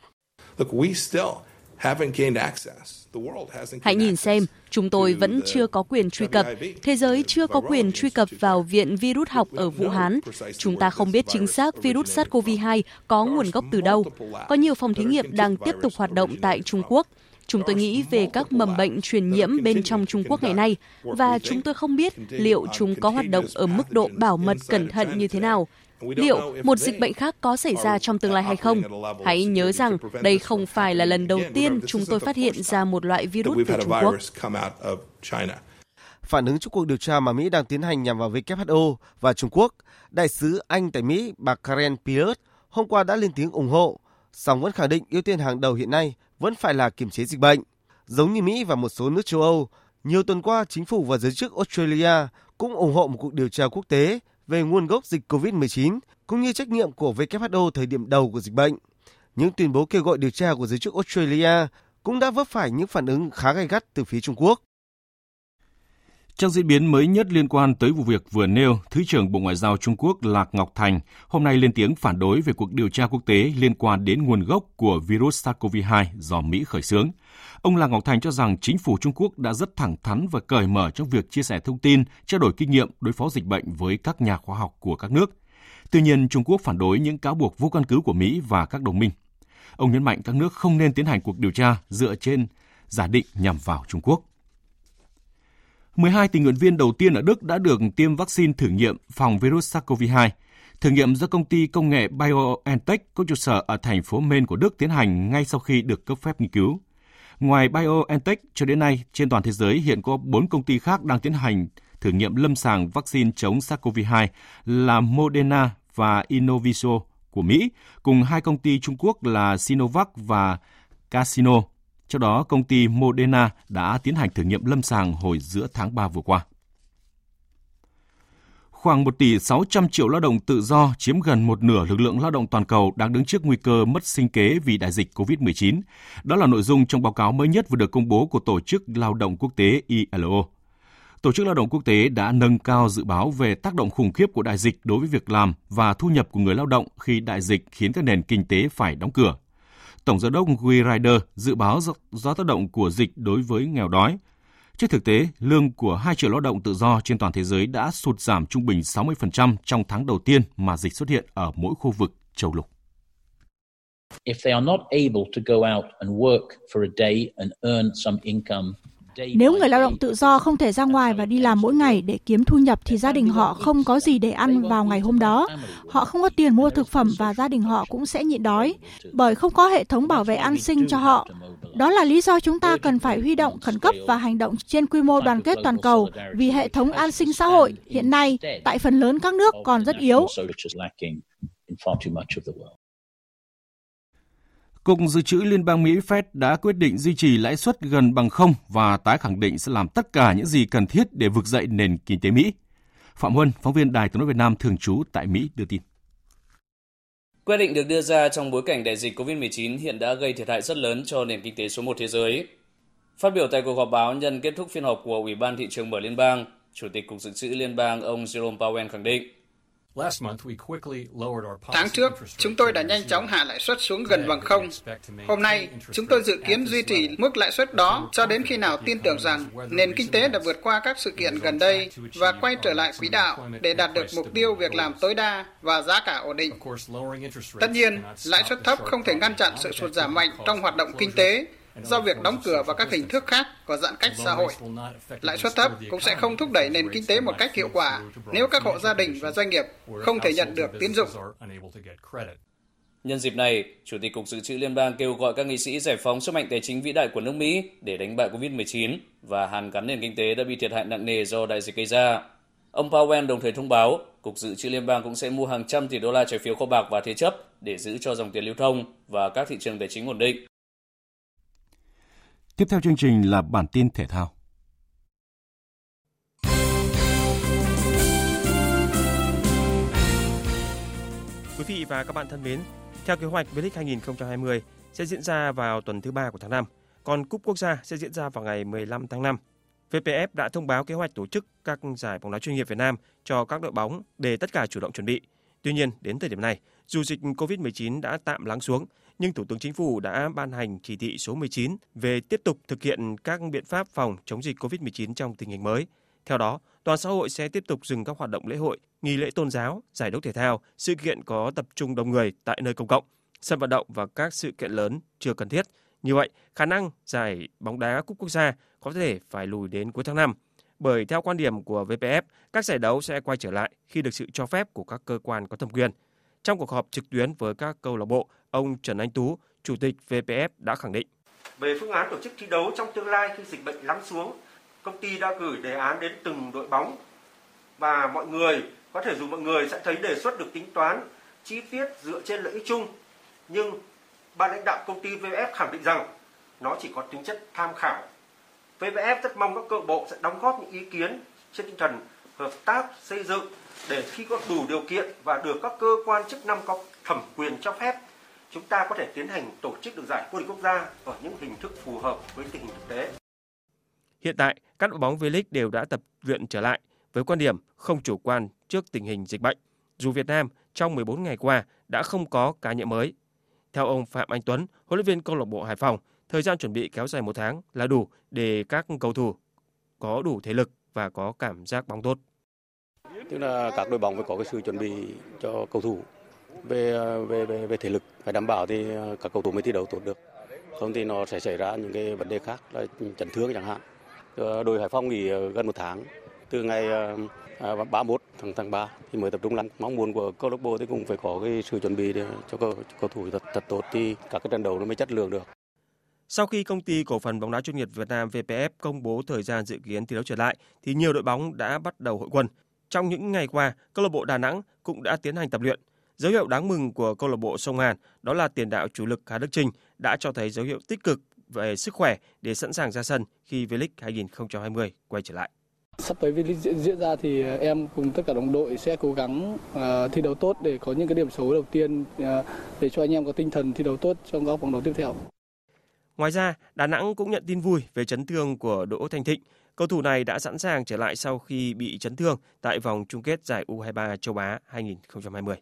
Hãy nhìn xem, chúng tôi vẫn chưa có quyền truy cập, thế giới chưa có quyền truy cập vào viện virus học ở Vũ Hán. Chúng ta không biết chính xác virus SARS-cô vê hai có nguồn gốc từ đâu. Có nhiều phòng thí nghiệm đang tiếp tục hoạt động tại Trung Quốc. Chúng tôi nghĩ về các mầm bệnh truyền nhiễm bên trong Trung Quốc ngày nay, và chúng tôi không biết liệu chúng có hoạt động ở mức độ bảo mật cẩn thận như thế nào. Liệu một dịch bệnh khác có xảy ra trong tương lai hay không? Hãy nhớ rằng đây không phải là lần đầu tiên chúng tôi phát hiện ra một loại virus từ Trung Quốc. Phản ứng trước cuộc điều tra mà Mỹ đang tiến hành nhằm vào vê kép hát o và Trung Quốc, Đại sứ Anh tại Mỹ, bà Karen Pierce, hôm qua đã lên tiếng ủng hộ, song vẫn khẳng định ưu tiên hàng đầu hiện nay vẫn phải là kiềm chế dịch bệnh. Giống như Mỹ và một số nước châu Âu, nhiều tuần qua chính phủ và giới chức Australia cũng ủng hộ một cuộc điều tra quốc tế về nguồn gốc dịch covid mười chín, cũng như trách nhiệm của vê kép hát o thời điểm đầu của dịch bệnh. Những tuyên bố kêu gọi điều tra của giới chức Australia cũng đã vấp phải những phản ứng khá gay gắt từ phía Trung Quốc. Trong diễn biến mới nhất liên quan tới vụ việc vừa nêu, Thứ trưởng Bộ Ngoại giao Trung Quốc Lạc Ngọc Thành hôm nay lên tiếng phản đối về cuộc điều tra quốc tế liên quan đến nguồn gốc của virus SARS-cô vê hai do Mỹ khởi xướng. Ông Lạc Ngọc Thành cho rằng chính phủ Trung Quốc đã rất thẳng thắn và cởi mở trong việc chia sẻ thông tin, trao đổi kinh nghiệm đối phó dịch bệnh với các nhà khoa học của các nước. Tuy nhiên, Trung Quốc phản đối những cáo buộc vô căn cứ của Mỹ và các đồng minh. Ông nhấn mạnh các nước không nên tiến hành cuộc điều tra dựa trên giả định nhằm vào Trung Quốc. mười hai tình nguyện viên đầu tiên ở Đức đã được tiêm vaccine thử nghiệm phòng virus SARS-cô vê hai. Thử nghiệm do công ty công nghệ BioNTech có trụ sở ở thành phố Mainz của Đức tiến hành ngay sau khi được cấp phép nghiên cứu. Ngoài BioNTech, cho đến nay, trên toàn thế giới hiện có bốn công ty khác đang tiến hành thử nghiệm lâm sàng vaccine chống SARS-cô vê hai là Moderna và Innoviso của Mỹ, cùng hai công ty Trung Quốc là Sinovac và CanSino. Trong đó, công ty Moderna đã tiến hành thử nghiệm lâm sàng hồi giữa tháng ba vừa qua. Khoảng một tỷ sáu trăm triệu lao động tự do chiếm gần một nửa lực lượng lao động toàn cầu đang đứng trước nguy cơ mất sinh kế vì đại dịch covid mười chín. Đó là nội dung trong báo cáo mới nhất vừa được công bố của Tổ chức Lao động Quốc tế i lờ o. Tổ chức Lao động Quốc tế đã nâng cao dự báo về tác động khủng khiếp của đại dịch đối với việc làm và thu nhập của người lao động khi đại dịch khiến các nền kinh tế phải đóng cửa. Tổng giám đốc Guy Ryder dự báo do tác động của dịch đối với nghèo đói. Trước thực tế, lương của hai triệu lao động tự do trên toàn thế giới đã sụt giảm trung bình sáu mươi phần trăm trong tháng đầu tiên mà dịch xuất hiện ở mỗi khu vực châu lục. Nếu người lao động tự do không thể ra ngoài và đi làm mỗi ngày để kiếm thu nhập thì gia đình họ không có gì để ăn vào ngày hôm đó. Họ không có tiền mua thực phẩm và gia đình họ cũng sẽ nhịn đói bởi không có hệ thống bảo vệ an sinh cho họ. Đó là lý do chúng ta cần phải huy động khẩn cấp và hành động trên quy mô đoàn kết toàn cầu vì hệ thống an sinh xã hội hiện nay tại phần lớn các nước còn rất yếu. Cục Dự trữ Liên bang Mỹ Fed đã quyết định duy trì lãi suất gần bằng không và tái khẳng định sẽ làm tất cả những gì cần thiết để vực dậy nền kinh tế Mỹ. Phạm Huân, phóng viên Đài Tiếng nói Việt Nam thường trú tại Mỹ đưa tin. Quyết định được đưa ra trong bối cảnh đại dịch covid mười chín hiện đã gây thiệt hại rất lớn cho nền kinh tế số một thế giới. Phát biểu tại cuộc họp báo nhân kết thúc phiên họp của Ủy ban thị trường mở liên bang, Chủ tịch Cục Dự trữ Liên bang ông Jerome Powell khẳng định: Tháng trước, chúng tôi đã nhanh chóng hạ lãi suất xuống gần bằng không. Hôm nay, chúng tôi dự kiến duy trì mức lãi suất đó cho đến khi nào tin tưởng rằng nền kinh tế đã vượt qua các sự kiện gần đây và quay trở lại quỹ đạo để đạt được mục tiêu việc làm tối đa và giá cả ổn định. Tất nhiên, lãi suất thấp không thể ngăn chặn sự sụt giảm mạnh trong hoạt động kinh tế do việc đóng cửa và các hình thức khác có giãn cách xã hội. Lãi suất thấp cũng sẽ không thúc đẩy nền kinh tế một cách hiệu quả nếu các hộ gia đình và doanh nghiệp không thể nhận được tín dụng. Nhân dịp này, Chủ tịch Cục Dự trữ Liên bang kêu gọi các nghị sĩ giải phóng sức mạnh tài chính vĩ đại của nước Mỹ để đánh bại covid mười chín và hàn gắn nền kinh tế đã bị thiệt hại nặng nề do đại dịch gây ra. Ông Powell đồng thời thông báo, Cục Dự trữ Liên bang cũng sẽ mua hàng trăm tỷ đô la trái phiếu kho bạc và thế chấp để giữ cho dòng tiền lưu thông và các thị trường tài chính ổn định. Tiếp theo chương trình là bản tin thể thao. Quý vị và các bạn thân mến, theo kế hoạch V-League hai không hai không sẽ diễn ra vào tuần thứ ba của tháng năm, còn Cúp Quốc gia sẽ diễn ra vào ngày mười lăm tháng năm. vê pê ép đã thông báo kế hoạch tổ chức các giải bóng đá chuyên nghiệp Việt Nam cho các đội bóng để tất cả chủ động chuẩn bị. Tuy nhiên, đến thời điểm này, dù dịch covid mười chín đã tạm lắng xuống, nhưng Thủ tướng Chính phủ đã ban hành chỉ thị số mười chín về tiếp tục thực hiện các biện pháp phòng chống dịch covid mười chín trong tình hình mới. Theo đó, toàn xã hội sẽ tiếp tục dừng các hoạt động lễ hội, nghi lễ tôn giáo, giải đấu thể thao, sự kiện có tập trung đông người tại nơi công cộng, sân vận động và các sự kiện lớn chưa cần thiết. Như vậy, khả năng giải bóng đá Cúp Quốc gia có thể phải lùi đến cuối tháng năm. Bởi theo quan điểm của vê pê ép, các giải đấu sẽ quay trở lại khi được sự cho phép của các cơ quan có thẩm quyền. Trong cuộc họp trực tuyến với các câu lạc bộ, ông Trần Anh Tú, Chủ tịch vê pê ép đã khẳng định. Về phương án tổ chức thi đấu trong tương lai khi dịch bệnh lắng xuống, công ty đã gửi đề án đến từng đội bóng và mọi người, có thể dù mọi người sẽ thấy đề xuất được tính toán, chi tiết dựa trên lợi ích chung. Nhưng ban lãnh đạo công ty vê pê ép khẳng định rằng nó chỉ có tính chất tham khảo. vê pê ép rất mong các câu lạc bộ sẽ đóng góp những ý kiến trên tinh thần hợp tác xây dựng để khi có đủ điều kiện và được các cơ quan chức năng có thẩm quyền cho phép, chúng ta có thể tiến hành tổ chức được giải vô địch quốc gia ở những hình thức phù hợp với tình hình thực tế. Hiện tại, các đội bóng V-League đều đã tập luyện trở lại với quan điểm không chủ quan trước tình hình dịch bệnh, dù Việt Nam trong mười bốn ngày qua đã không có ca nhiễm mới. Theo ông Phạm Anh Tuấn, huấn luyện viên câu lạc bộ Hải Phòng, thời gian chuẩn bị kéo dài một tháng là đủ để các cầu thủ có đủ thể lực và có cảm giác bóng tốt. Tức là các đội bóng phải có cái sự chuẩn bị cho cầu thủ về về về, về thể lực phải đảm bảo thì các cầu thủ mới thi đấu tốt được. Không thì nó sẽ xảy ra những cái vấn đề khác là chấn thương chẳng hạn. Đội Hải Phòng nghỉ gần một tháng, từ ngày ba mươi mốt tháng ba thì mới tập trung lăn. Mong muốn của câu lạc bộ thì cũng phải có cái sự chuẩn bị để cho cầu, cho cầu thủ thật thật tốt thì các cái trận đấu nó mới chất lượng được. Sau khi công ty cổ phần bóng đá chuyên nghiệp Việt Nam vê pê ép công bố thời gian dự kiến thi đấu trở lại, thì nhiều đội bóng đã bắt đầu hội quân. Trong những ngày qua, câu lạc bộ Đà Nẵng cũng đã tiến hành tập luyện. Dấu hiệu đáng mừng của câu lạc bộ Sông Hàn đó là tiền đạo chủ lực Hà Đức Chinh đã cho thấy dấu hiệu tích cực về sức khỏe để sẵn sàng ra sân khi V-League hai không hai không quay trở lại. Sắp tới V-League diễn ra thì em cùng tất cả đồng đội sẽ cố gắng uh, thi đấu tốt để có những cái điểm số đầu tiên uh, để cho anh em có tinh thần thi đấu tốt trong các vòng đấu tiếp theo. Ngoài ra, Đà Nẵng cũng nhận tin vui về chấn thương của Đỗ Thanh Thịnh. Cầu thủ này đã sẵn sàng trở lại sau khi bị chấn thương tại vòng chung kết giải u hai mươi ba châu Á hai không hai không.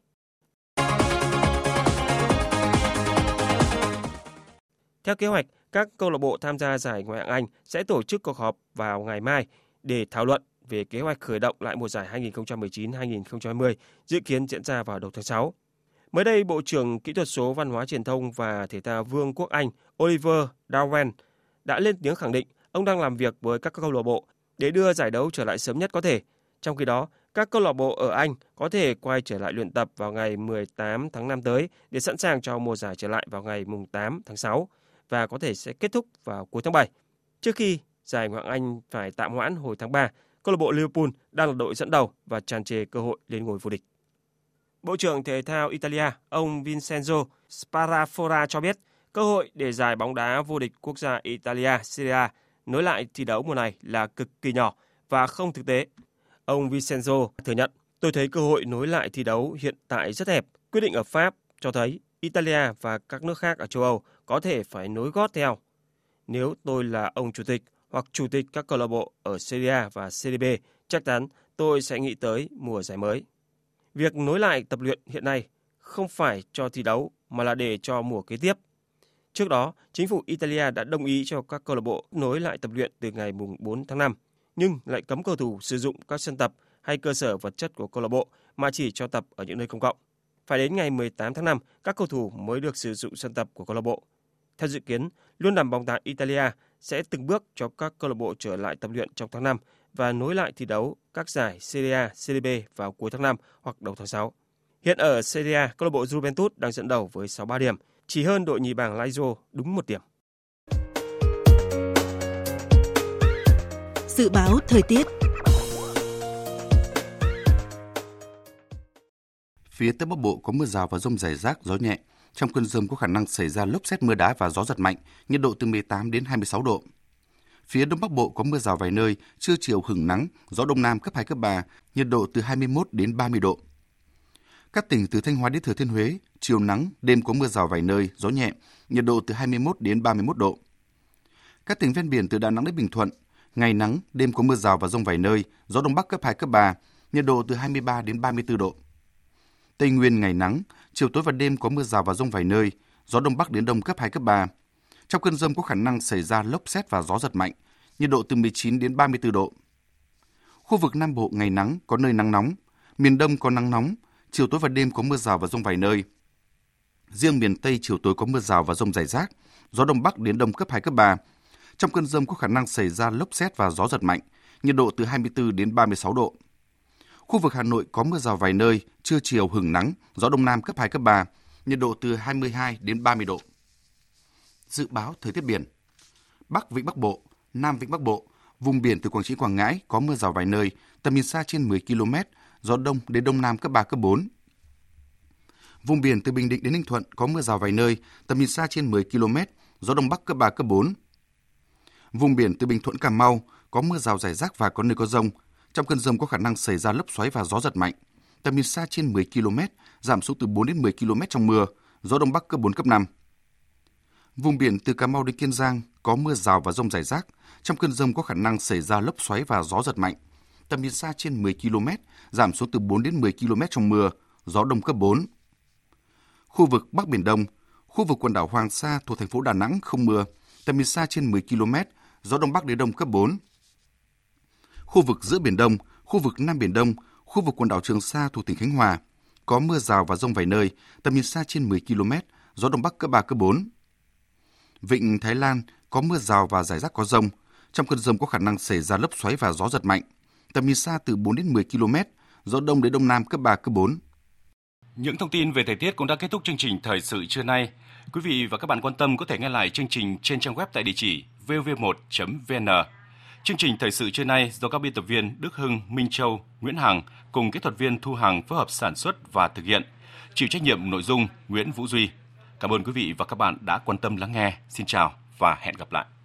Theo kế hoạch, các câu lạc bộ tham gia giải Ngoại hạng Anh sẽ tổ chức cuộc họp vào ngày mai để thảo luận về kế hoạch khởi động lại mùa giải hai không một chín hai không hai không dự kiến diễn ra vào đầu tháng sáu. Mới đây, Bộ trưởng Kỹ thuật số Văn hóa Truyền thông và Thể thao Vương quốc Anh Oliver Dowden đã lên tiếng khẳng định ông đang làm việc với các câu lạc bộ để đưa giải đấu trở lại sớm nhất có thể. Trong khi đó, các câu lạc bộ ở Anh có thể quay trở lại luyện tập vào ngày mười tám tháng năm tới để sẵn sàng cho mùa giải trở lại vào ngày tám tháng sáu và có thể sẽ kết thúc vào cuối tháng bảy. Trước khi giải Ngoại hạng Anh phải tạm hoãn hồi tháng ba, câu lạc bộ Liverpool đang là đội dẫn đầu và tràn trề cơ hội lên ngôi vô địch. Bộ trưởng Thể thao Italia, ông Vincenzo Sparafora cho biết, cơ hội để giải bóng đá vô địch quốc gia Italia Serie A nối lại thi đấu mùa này là cực kỳ nhỏ và không thực tế. Ông Vincenzo thừa nhận, tôi thấy cơ hội nối lại thi đấu hiện tại rất hẹp. Quyết định ở Pháp cho thấy Italia và các nước khác ở châu Âu có thể phải nối gót theo. Nếu tôi là ông chủ tịch hoặc chủ tịch các câu lạc bộ ở Serie A và Serie B, chắc chắn tôi sẽ nghĩ tới mùa giải mới. Việc nối lại tập luyện hiện nay không phải cho thi đấu mà là để cho mùa kế tiếp. Trước đó, chính phủ Italia đã đồng ý cho các câu lạc bộ nối lại tập luyện từ ngày bốn tháng năm, nhưng lại cấm cầu thủ sử dụng các sân tập hay cơ sở vật chất của câu lạc bộ mà chỉ cho tập ở những nơi công cộng. Phải đến ngày mười tám tháng năm, các cầu thủ mới được sử dụng sân tập của câu lạc bộ. Theo dự kiến, Liên đoàn bóng đá Italia sẽ từng bước cho các câu lạc bộ trở lại tập luyện trong tháng năm và nối lại thi đấu các giải Serie A, Serie B vào cuối tháng năm hoặc đầu tháng sáu. Hiện ở Serie A, câu lạc bộ Juventus đang dẫn đầu với sáu mươi ba điểm, chỉ hơn đội nhì bảng Lazio đúng một điểm. Dự báo thời tiết. Phía Tây Bắc Bộ có mưa rào và dông rải rác, gió nhẹ. Trong cơn dông có khả năng xảy ra lốc sét, mưa đá và gió giật mạnh, nhiệt độ từ mười tám đến hai mươi sáu độ. Phía Đông Bắc Bộ có mưa rào vài nơi, trưa chiều hửng nắng, gió Đông Nam cấp hai, cấp ba, nhiệt độ từ hai mươi mốt đến ba mươi độ. Các tỉnh từ Thanh Hóa đến Thừa Thiên Huế, chiều nắng, đêm có mưa rào vài nơi, gió nhẹ, nhiệt độ từ hai mươi mốt đến ba mươi mốt độ. Các tỉnh ven biển từ Đà Nẵng đến Bình Thuận, ngày nắng, đêm có mưa rào và dông vài nơi, gió Đông Bắc cấp hai, cấp ba, nhiệt độ từ hai mươi ba đến ba mươi tư độ. Tây Nguyên ngày nắng, chiều tối và đêm có mưa rào và dông vài nơi, gió Đông Bắc đến Đông cấp hai, cấp ba. Trong cơn dông có khả năng xảy ra lốc sét và gió giật mạnh, nhiệt độ từ mười chín đến ba mươi tư độ. Khu vực Nam Bộ ngày nắng, có nơi nắng nóng, miền Đông có nắng nóng, chiều tối và đêm có mưa rào và dông vài nơi. Riêng miền Tây chiều tối có mưa rào và dông rải rác, gió Đông Bắc đến Đông cấp hai, cấp ba. Trong cơn dông có khả năng xảy ra lốc sét và gió giật mạnh, nhiệt độ từ hai mươi tư đến ba mươi sáu độ. Khu vực Hà Nội có mưa rào vài nơi, trưa chiều hửng nắng, gió Đông Nam cấp hai, cấp ba, nhiệt độ từ hai mươi hai đến ba mươi độ. Dự báo thời tiết biển. Bắc Vịnh Bắc Bộ, Nam Vịnh Bắc Bộ, vùng biển từ Quảng Trị, Quảng Ngãi có mưa rào vài nơi, tầm nhìn xa trên mười ki lô mét, gió Đông đến Đông Nam cấp ba, cấp bốn. Vùng biển từ Bình Định đến Ninh Thuận có mưa rào vài nơi, tầm nhìn xa trên mười ki lô mét, gió Đông Bắc cấp ba, cấp bốn. Vùng biển từ Bình Thuận, Cà Mau có mưa rào rải rác và có nơi có dông. Trong cơn dông có khả năng xảy ra lốc xoáy và gió giật mạnh, tầm nhìn xa trên mười ki lô mét, giảm xuống từ bốn đến mười ki lô mét trong mưa, gió Đông Bắc cấp bốn, cấp năm. Vùng biển từ Cà Mau đến Kiên Giang có mưa rào và dông rải rác, trong cơn dông có khả năng xảy ra lốc xoáy và gió giật mạnh, tầm nhìn xa trên mười ki lô mét, giảm xuống từ bốn đến mười ki lô mét trong mưa, gió Đông cấp bốn. Khu vực Bắc Biển Đông, khu vực quần đảo Hoàng Sa thuộc thành phố Đà Nẵng không mưa, tầm nhìn xa trên mười ki lô mét, gió Đông Bắc đến Đông cấp bốn. Khu vực giữa Biển Đông, khu vực Nam Biển Đông, khu vực quần đảo Trường Sa thuộc tỉnh Khánh Hòa có mưa rào và dông vài nơi, tầm nhìn xa trên mười ki lô mét, gió Đông Bắc cấp ba, cấp bốn. Vịnh Thái Lan có mưa rào và rải rác có dông, trong cơn dông có khả năng xảy ra lốc xoáy và gió giật mạnh, tầm nhìn xa từ bốn đến mười ki lô mét, gió Đông đến Đông Nam cấp ba, cấp bốn. Những thông tin về thời tiết cũng đã kết thúc chương trình Thời sự trưa nay. Quý vị và các bạn quan tâm có thể nghe lại chương trình trên trang web tại địa chỉ vê o vê một chấm vê en. Chương trình Thời sự trưa nay do các biên tập viên Đức Hưng, Minh Châu, Nguyễn Hằng cùng kỹ thuật viên Thu Hằng phối hợp sản xuất và thực hiện. Chịu trách nhiệm nội dung Nguyễn Vũ Duy. Cảm ơn quý vị và các bạn đã quan tâm lắng nghe. Xin chào và hẹn gặp lại.